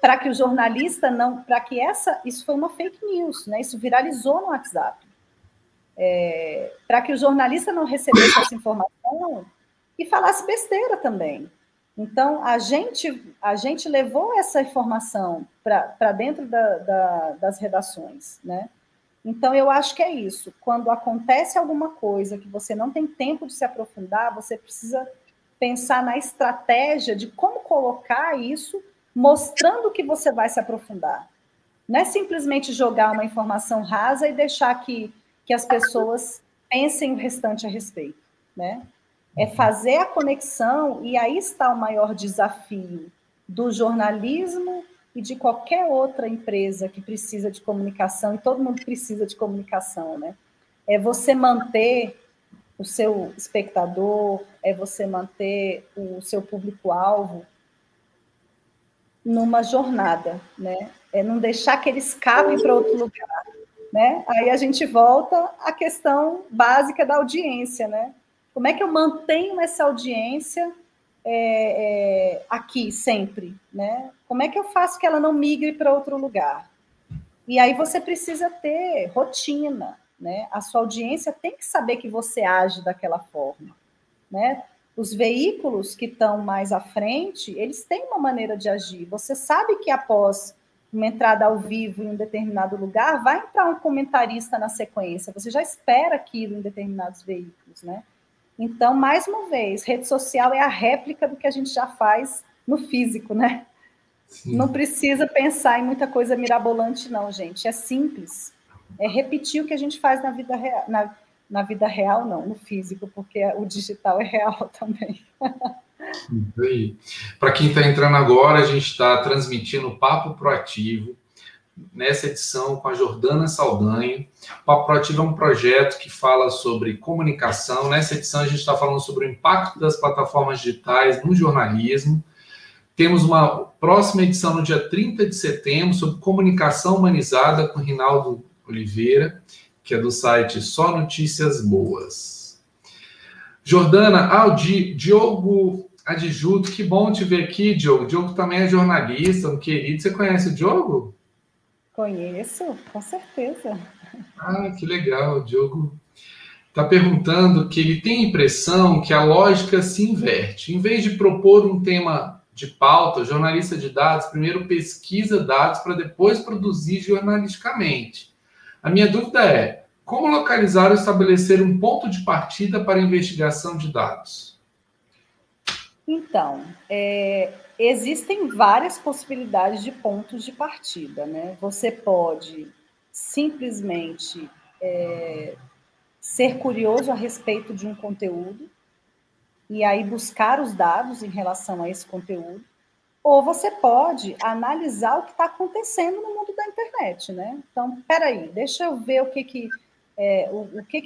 Para que o jornalista não... Para que isso foi uma fake news. Né? Isso viralizou no WhatsApp. Para que o jornalista não recebesse essa informação... E falasse besteira também. Então, a gente levou essa informação para dentro das redações. Né? Então, eu acho que é isso. Quando acontece alguma coisa que você não tem tempo de se aprofundar, você precisa pensar na estratégia de como colocar isso, mostrando que você vai se aprofundar. Não é simplesmente jogar uma informação rasa e deixar que as pessoas pensem o restante a respeito. Né? É fazer a conexão, e aí está o maior desafio do jornalismo e de qualquer outra empresa que precisa de comunicação, e todo mundo precisa de comunicação, né? É você manter o seu espectador, é você manter o seu público-alvo numa jornada, né? É não deixar que ele escape para outro lugar, né? Aí a gente volta à questão básica da audiência, né? Como é que eu mantenho essa audiência aqui sempre, né? Como é que eu faço que ela não migre para outro lugar? E aí você precisa ter rotina, né? A sua audiência tem que saber que você age daquela forma, né? Os veículos que estão mais à frente, eles têm uma maneira de agir. Você sabe que após uma entrada ao vivo em um determinado lugar, vai entrar um comentarista na sequência. Você já espera aquilo em determinados veículos, né? Então, mais uma vez, rede social é a réplica do que a gente já faz no físico, né? Sim. Não precisa pensar em muita coisa mirabolante, não, gente. É simples. É repetir o que a gente faz na vida real. Na vida real, não, no físico, porque o digital é real também. Para quem está entrando agora, a gente está transmitindo o Papo Proativo, nessa edição com a Jordana Saldanha. O Papo Proativo é um projeto que fala sobre comunicação. Nessa edição, a gente está falando sobre o impacto das plataformas digitais no jornalismo. Temos uma próxima edição no dia 30 de setembro sobre comunicação humanizada com Rinaldo Oliveira, que é do site Só Notícias Boas. Jordana, Diogo Adjuto, que bom te ver aqui, Diogo. Diogo também é jornalista, um querido. Você conhece o Diogo? Conheço, com certeza. Ah, que legal. O Diogo está perguntando que ele tem a impressão que a lógica se inverte. Em vez de propor um tema de pauta, o jornalista de dados primeiro pesquisa dados para depois produzir jornalisticamente. A minha dúvida é, como localizar ou estabelecer um ponto de partida para a investigação de dados? Então, existem várias possibilidades de pontos de partida, né? Você pode simplesmente ser curioso a respeito de um conteúdo e aí buscar os dados em relação a esse conteúdo, ou você pode analisar o que está acontecendo no mundo da internet, né? Então, peraí, deixa eu ver o que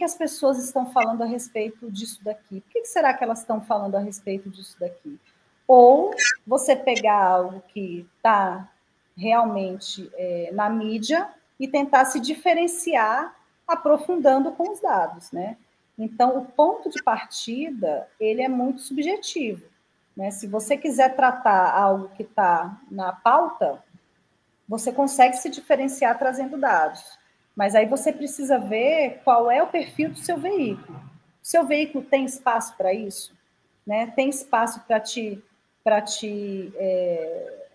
as pessoas estão falando a respeito disso daqui. Por que será que elas estão falando a respeito disso daqui? Ou você pegar algo que está realmente na mídia e tentar se diferenciar aprofundando com os dados, né? Então, o ponto de partida, ele é muito subjetivo. Né? Se você quiser tratar algo que está na pauta, você consegue se diferenciar trazendo dados. Mas aí você precisa ver qual é o perfil do seu veículo. O seu veículo tem espaço para isso? Né? Tem espaço para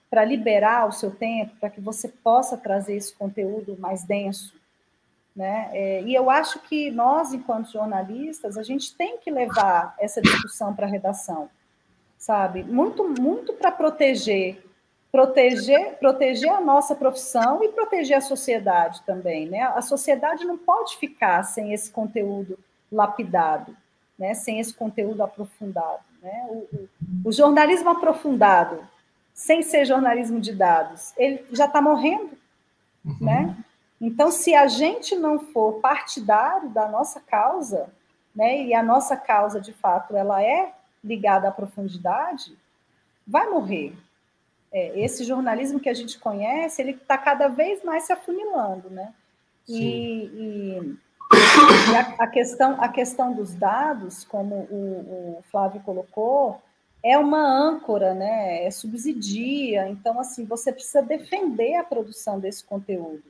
para liberar o seu tempo, para que você possa trazer esse conteúdo mais denso? Né? E eu acho que nós, enquanto jornalistas, a gente tem que levar essa discussão para a redação. Sabe? Muito, muito para proteger a nossa profissão e proteger a sociedade também, né? A sociedade não pode ficar sem esse conteúdo lapidado, né? Sem esse conteúdo aprofundado, né? O jornalismo aprofundado, sem ser jornalismo de dados, ele já está morrendo, uhum. Né? Então, se a gente não for partidário da nossa causa, né? E a nossa causa, de fato, ela é ligada à profundidade, vai morrer. Esse jornalismo que a gente conhece, ele está cada vez mais se afunilando, né? E a questão dos dados, como o Flávio colocou, é uma âncora, né? É subsidia. Então, assim, você precisa defender a produção desse conteúdo.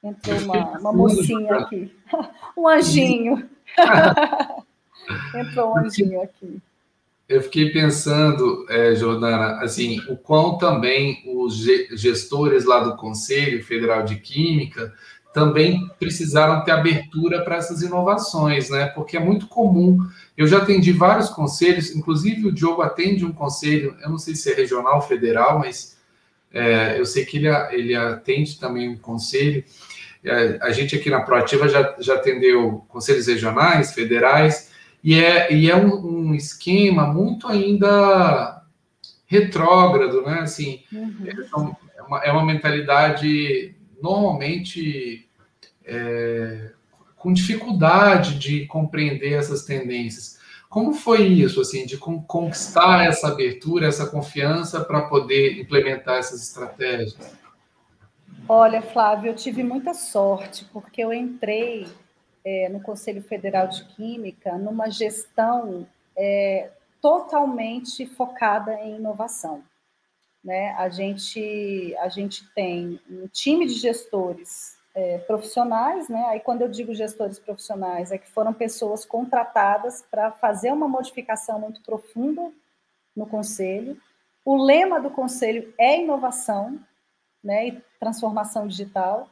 Entrou uma mocinha aqui. Um anjinho. Entrou um anjinho aqui. Eu fiquei pensando, Jordana, assim, o quão também os gestores lá do Conselho Federal de Química também precisaram ter abertura para essas inovações, né? Porque é muito comum. Eu já atendi vários conselhos, inclusive o Diogo atende um conselho, eu não sei se é regional ou federal, mas eu sei que ele atende também um conselho. A gente aqui na Proativa já atendeu conselhos regionais, federais, e é um esquema muito ainda retrógrado, né? Assim, uhum. é uma mentalidade normalmente com dificuldade de compreender essas tendências. Como foi isso, assim, de conquistar essa abertura, essa confiança para poder implementar essas estratégias? Olha, Flávio, eu tive muita sorte, porque eu entrei no Conselho Federal de Química numa gestão totalmente focada em inovação, né? A gente tem um time de gestores profissionais, né? Aí quando eu digo gestores profissionais, é que foram pessoas contratadas para fazer uma modificação muito profunda no Conselho. O lema do Conselho é inovação, né? E transformação digital.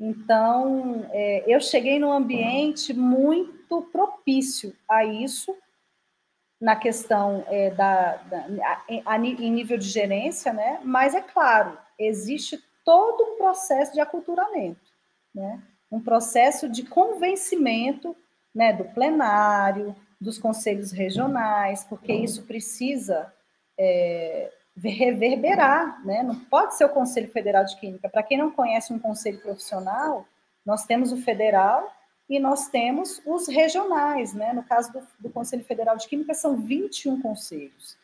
Então, eu cheguei num ambiente muito propício a isso, na questão em nível de gerência, né? Mas é claro, existe todo um processo de aculturamento, né? Um processo de convencimento, né, do plenário, dos conselhos regionais, porque isso precisa reverberar, né? Não pode ser o Conselho Federal de Química. Para quem não conhece um conselho profissional, nós temos o federal e nós temos os regionais, né? No caso do Conselho Federal de Química, são 21 conselhos.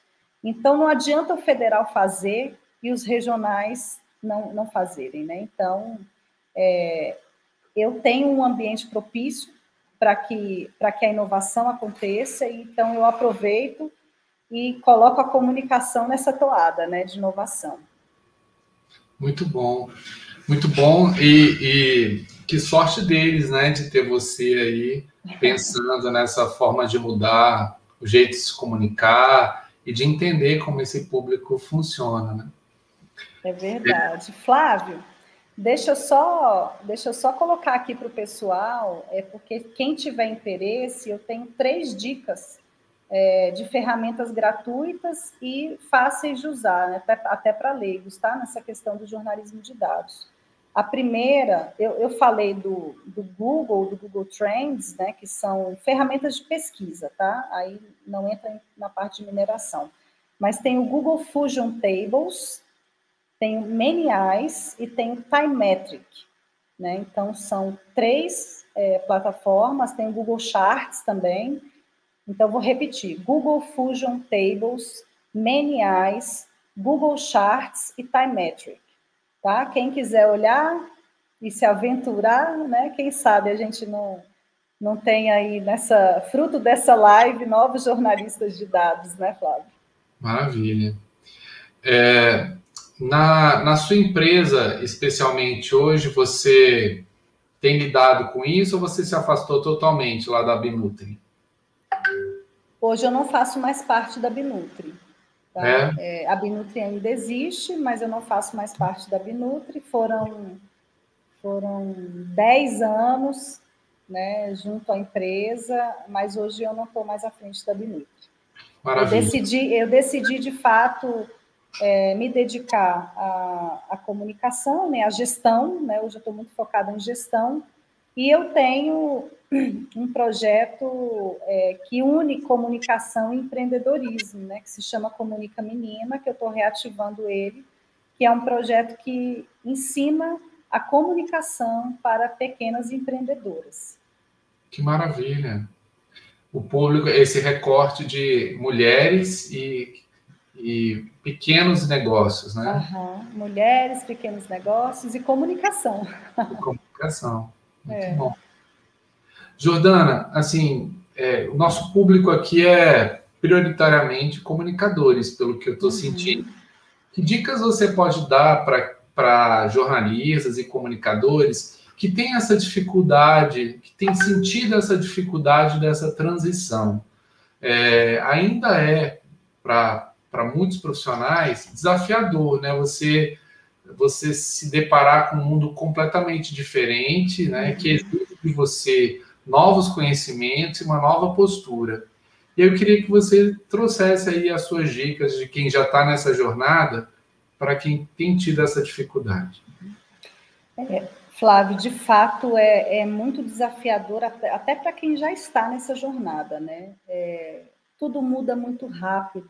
Então, não adianta o federal fazer e os regionais não fazerem, né? Então, eu tenho um ambiente propício para que a inovação aconteça, então eu aproveito e coloco a comunicação nessa toada, né, de inovação. Muito bom, muito bom. E que sorte deles, né, de ter você aí pensando nessa forma de mudar o jeito de se comunicar e de entender como esse público funciona, né? É verdade. Flávio, deixa eu só colocar aqui para o pessoal, porque quem tiver interesse, eu tenho 3 dicas de ferramentas gratuitas e fáceis de usar, né? Até para leigos, tá? Nessa questão do jornalismo de dados. A primeira, eu falei do Google Trends, né? Que são ferramentas de pesquisa, tá? Aí não entra na parte de mineração. Mas tem o Google Fusion Tables, tem o Many Eyes e tem o Time Metric, né? Então, são 3 plataformas, tem o Google Charts também. Então, vou repetir, Google Fusion Tables, Many Eyes, Google Charts e Time Metric, tá? Quem quiser olhar e se aventurar, né? Quem sabe a gente não tem aí, fruto dessa live, novos jornalistas de dados, né, Flávio? Maravilha. Na sua empresa, especialmente hoje, você tem lidado com isso ou você se afastou totalmente lá da Binutri? Hoje eu não faço mais parte da Binutri, tá? A Binutri ainda existe, mas eu não faço mais parte da Binutri. Foram 10 anos, né, junto à empresa, mas hoje eu não estou mais à frente da Binutri. Maravilha. Eu decidi de fato me dedicar à comunicação, né, à gestão, né? Hoje eu estou muito focada em gestão e eu tenho um projeto que une comunicação e empreendedorismo, né, que se chama Comunica Menina, que eu estou reativando ele, que é um projeto que ensina a comunicação para pequenas empreendedoras. Que maravilha! O público, esse recorte de mulheres e pequenos negócios, né? Uhum. Mulheres, pequenos negócios e comunicação. E comunicação, muito bom. Jordana, assim, o nosso público aqui é prioritariamente comunicadores, pelo que eu estou sentindo. Que dicas você pode dar para jornalistas e comunicadores que têm essa dificuldade, que têm sentido essa dificuldade dessa transição? Ainda é, para muitos profissionais, desafiador, né? Você se deparar com um mundo completamente diferente, né? Que exige de você novos conhecimentos e uma nova postura. E eu queria que você trouxesse aí as suas dicas de quem já está nessa jornada para quem tem tido essa dificuldade. Flávio, de fato, é muito desafiador até para quem já está nessa jornada, né? Tudo muda muito rápido.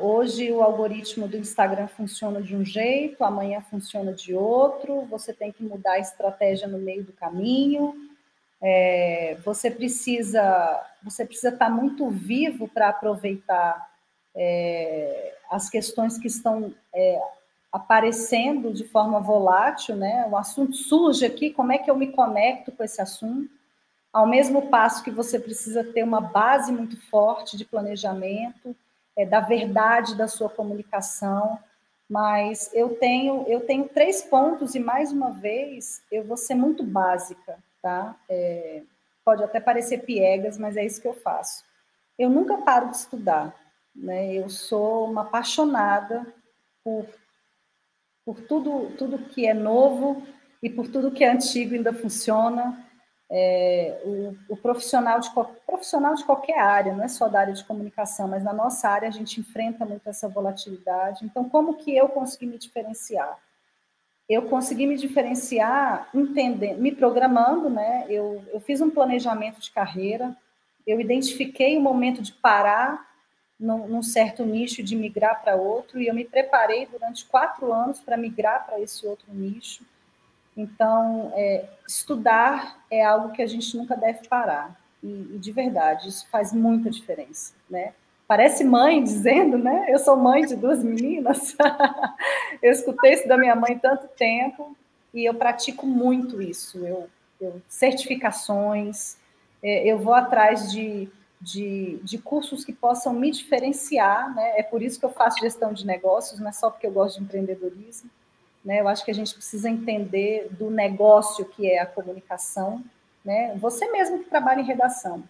Hoje o algoritmo do Instagram funciona de um jeito, amanhã funciona de outro, você tem que mudar a estratégia no meio do caminho. Você precisa estar muito vivo para aproveitar as questões que estão aparecendo de forma volátil, né? O assunto surge aqui, como é que eu me conecto com esse assunto? Ao mesmo passo que você precisa ter uma base muito forte de planejamento, da verdade da sua comunicação, mas eu tenho 3 pontos e, mais uma vez, eu vou ser muito básica. Tá? Pode até parecer piegas, mas é isso que eu faço. Eu nunca paro de estudar, né? Eu sou uma apaixonada por tudo que é novo e por tudo que é antigo ainda funciona. O profissional de qualquer área, não é só da área de comunicação, mas na nossa área a gente enfrenta muito essa volatilidade. Então, como que eu consegui me diferenciar? Eu consegui me diferenciar, entender, me programando, né? Eu fiz um planejamento de carreira, eu identifiquei o momento de parar num certo nicho, de migrar para outro, e eu me preparei durante 4 anos para migrar para esse outro nicho. Então, estudar é algo que a gente nunca deve parar, e de verdade, isso faz muita diferença, né? Parece mãe dizendo, né? Eu sou mãe de 2 meninas. Eu escutei isso da minha mãe tanto tempo e eu pratico muito isso. Eu certificações, eu vou atrás de cursos que possam me diferenciar, né? É por isso que eu faço gestão de negócios, não é só porque eu gosto de empreendedorismo, né? Eu acho que a gente precisa entender do negócio que é a comunicação, né? Você mesmo que trabalha em redação,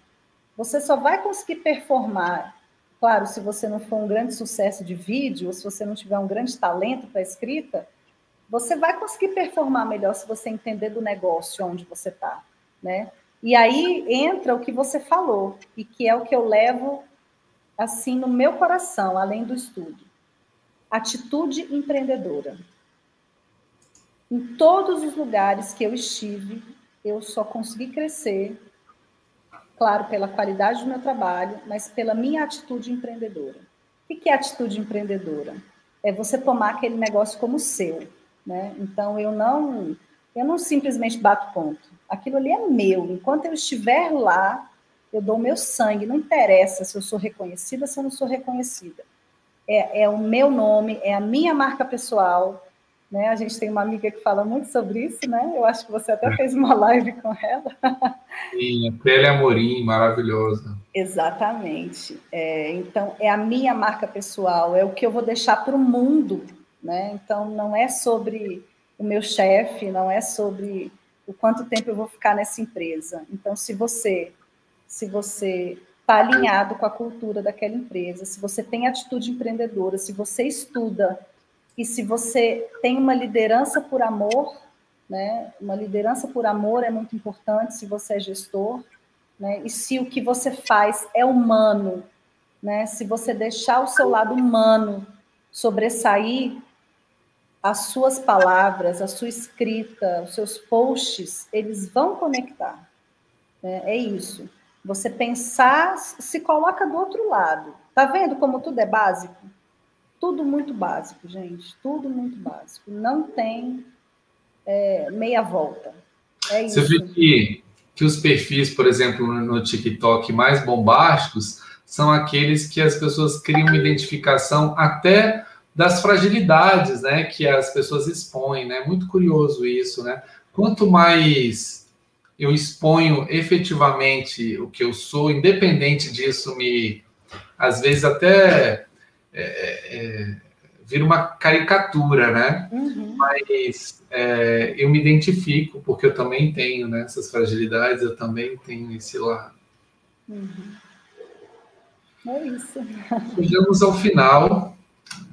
você só vai conseguir performar. Claro, se você não for um grande sucesso de vídeo, ou se você não tiver um grande talento para escrita, você vai conseguir performar melhor se você entender do negócio onde você está, né? E aí entra o que você falou, e que é o que eu levo assim no meu coração, além do estudo. Atitude empreendedora. Em todos os lugares que eu estive, eu só consegui crescer, claro, pela qualidade do meu trabalho, mas pela minha atitude empreendedora. O que é atitude empreendedora? É você tomar aquele negócio como seu, né? Então, eu não simplesmente bato ponto. Aquilo ali é meu. Enquanto eu estiver lá, eu dou o meu sangue. Não interessa se eu sou reconhecida, se eu não sou reconhecida. É o meu nome, é a minha marca pessoal, né? A gente tem uma amiga que fala muito sobre isso, né? Eu acho que você até fez uma live com ela. Sim, a Tele Amorim, maravilhosa. Exatamente. Então, é a minha marca pessoal, é o que eu vou deixar para o mundo, né? Então, não é sobre o meu chefe, não é sobre o quanto tempo eu vou ficar nessa empresa. Então, se você está alinhado com a cultura daquela empresa, se você tem atitude empreendedora, se você estuda, e se você tem uma liderança por amor, né? Uma liderança por amor é muito importante se você é gestor, né? E se o que você faz é humano, né? Se você deixar o seu lado humano sobressair, as suas palavras, a sua escrita, os seus posts, eles vão conectar, né? É isso. Você pensar, se coloca do outro lado. Tá vendo como tudo é básico? Tudo muito básico, gente. Tudo muito básico. Não tem meia volta. É isso. Você vê que os perfis, por exemplo, no TikTok mais bombásticos são aqueles que as pessoas criam uma identificação até das fragilidades, né, que as pessoas expõem, né? Muito curioso isso, né? Quanto mais eu exponho efetivamente o que eu sou, independente disso, às vezes até... vira uma caricatura, né? Uhum. Mas eu me identifico, porque eu também tenho, né, essas fragilidades, eu também tenho esse lado. Uhum. É isso. Chegamos ao final.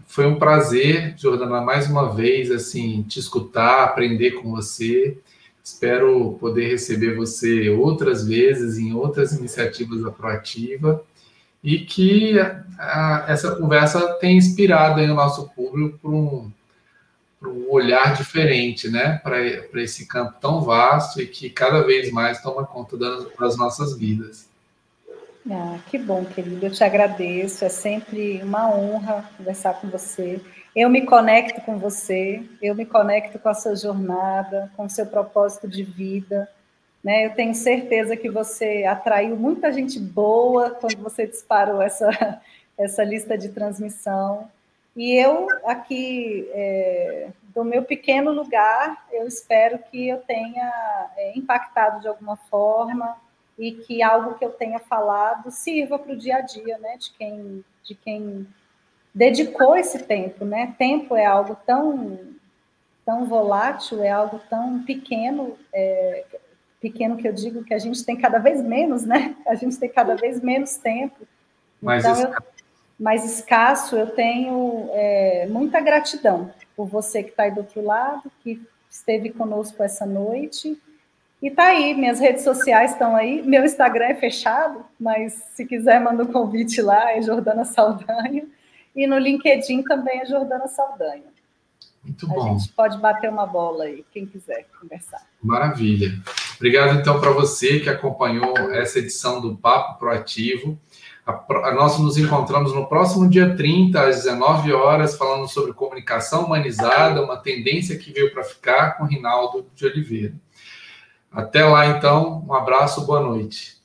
Foi um prazer, Jordana, mais uma vez, assim, te escutar, aprender com você. Espero poder receber você outras vezes, em outras iniciativas da Proativa. E que essa conversa tem inspirado aí o nosso público para um olhar diferente, né? Para esse campo tão vasto e que cada vez mais toma conta das nossas vidas. Ah, que bom, querido. Eu te agradeço. É sempre uma honra conversar com você. Eu me conecto com você. Eu me conecto com a sua jornada, com o seu propósito de vida. né? Eu tenho certeza que você atraiu muita gente boa quando você disparou essa lista de transmissão. E eu, aqui, do meu pequeno lugar, eu espero que eu tenha impactado de alguma forma e que algo que eu tenha falado sirva para o dia a dia, né? De quem dedicou esse tempo, né? Tempo é algo tão volátil, é algo tão pequeno, pequeno que eu digo que a gente tem cada vez menos, né? A gente tem cada vez menos tempo. Mas então, mais escasso, eu tenho muita gratidão por você que está aí do outro lado, que esteve conosco essa noite. E está aí, minhas redes sociais estão aí, meu Instagram é fechado, mas se quiser manda um convite lá, é Jordana Saldanha. E no LinkedIn também é Jordana Saldanha. Muito bom. A gente pode bater uma bola aí, quem quiser conversar. Maravilha. Obrigado, então, para você que acompanhou essa edição do Papo Proativo. Nós nos encontramos no próximo dia 30, às 19 horas, falando sobre comunicação humanizada, uma tendência que veio para ficar, com Rinaldo de Oliveira. Até lá, então. Um abraço, boa noite.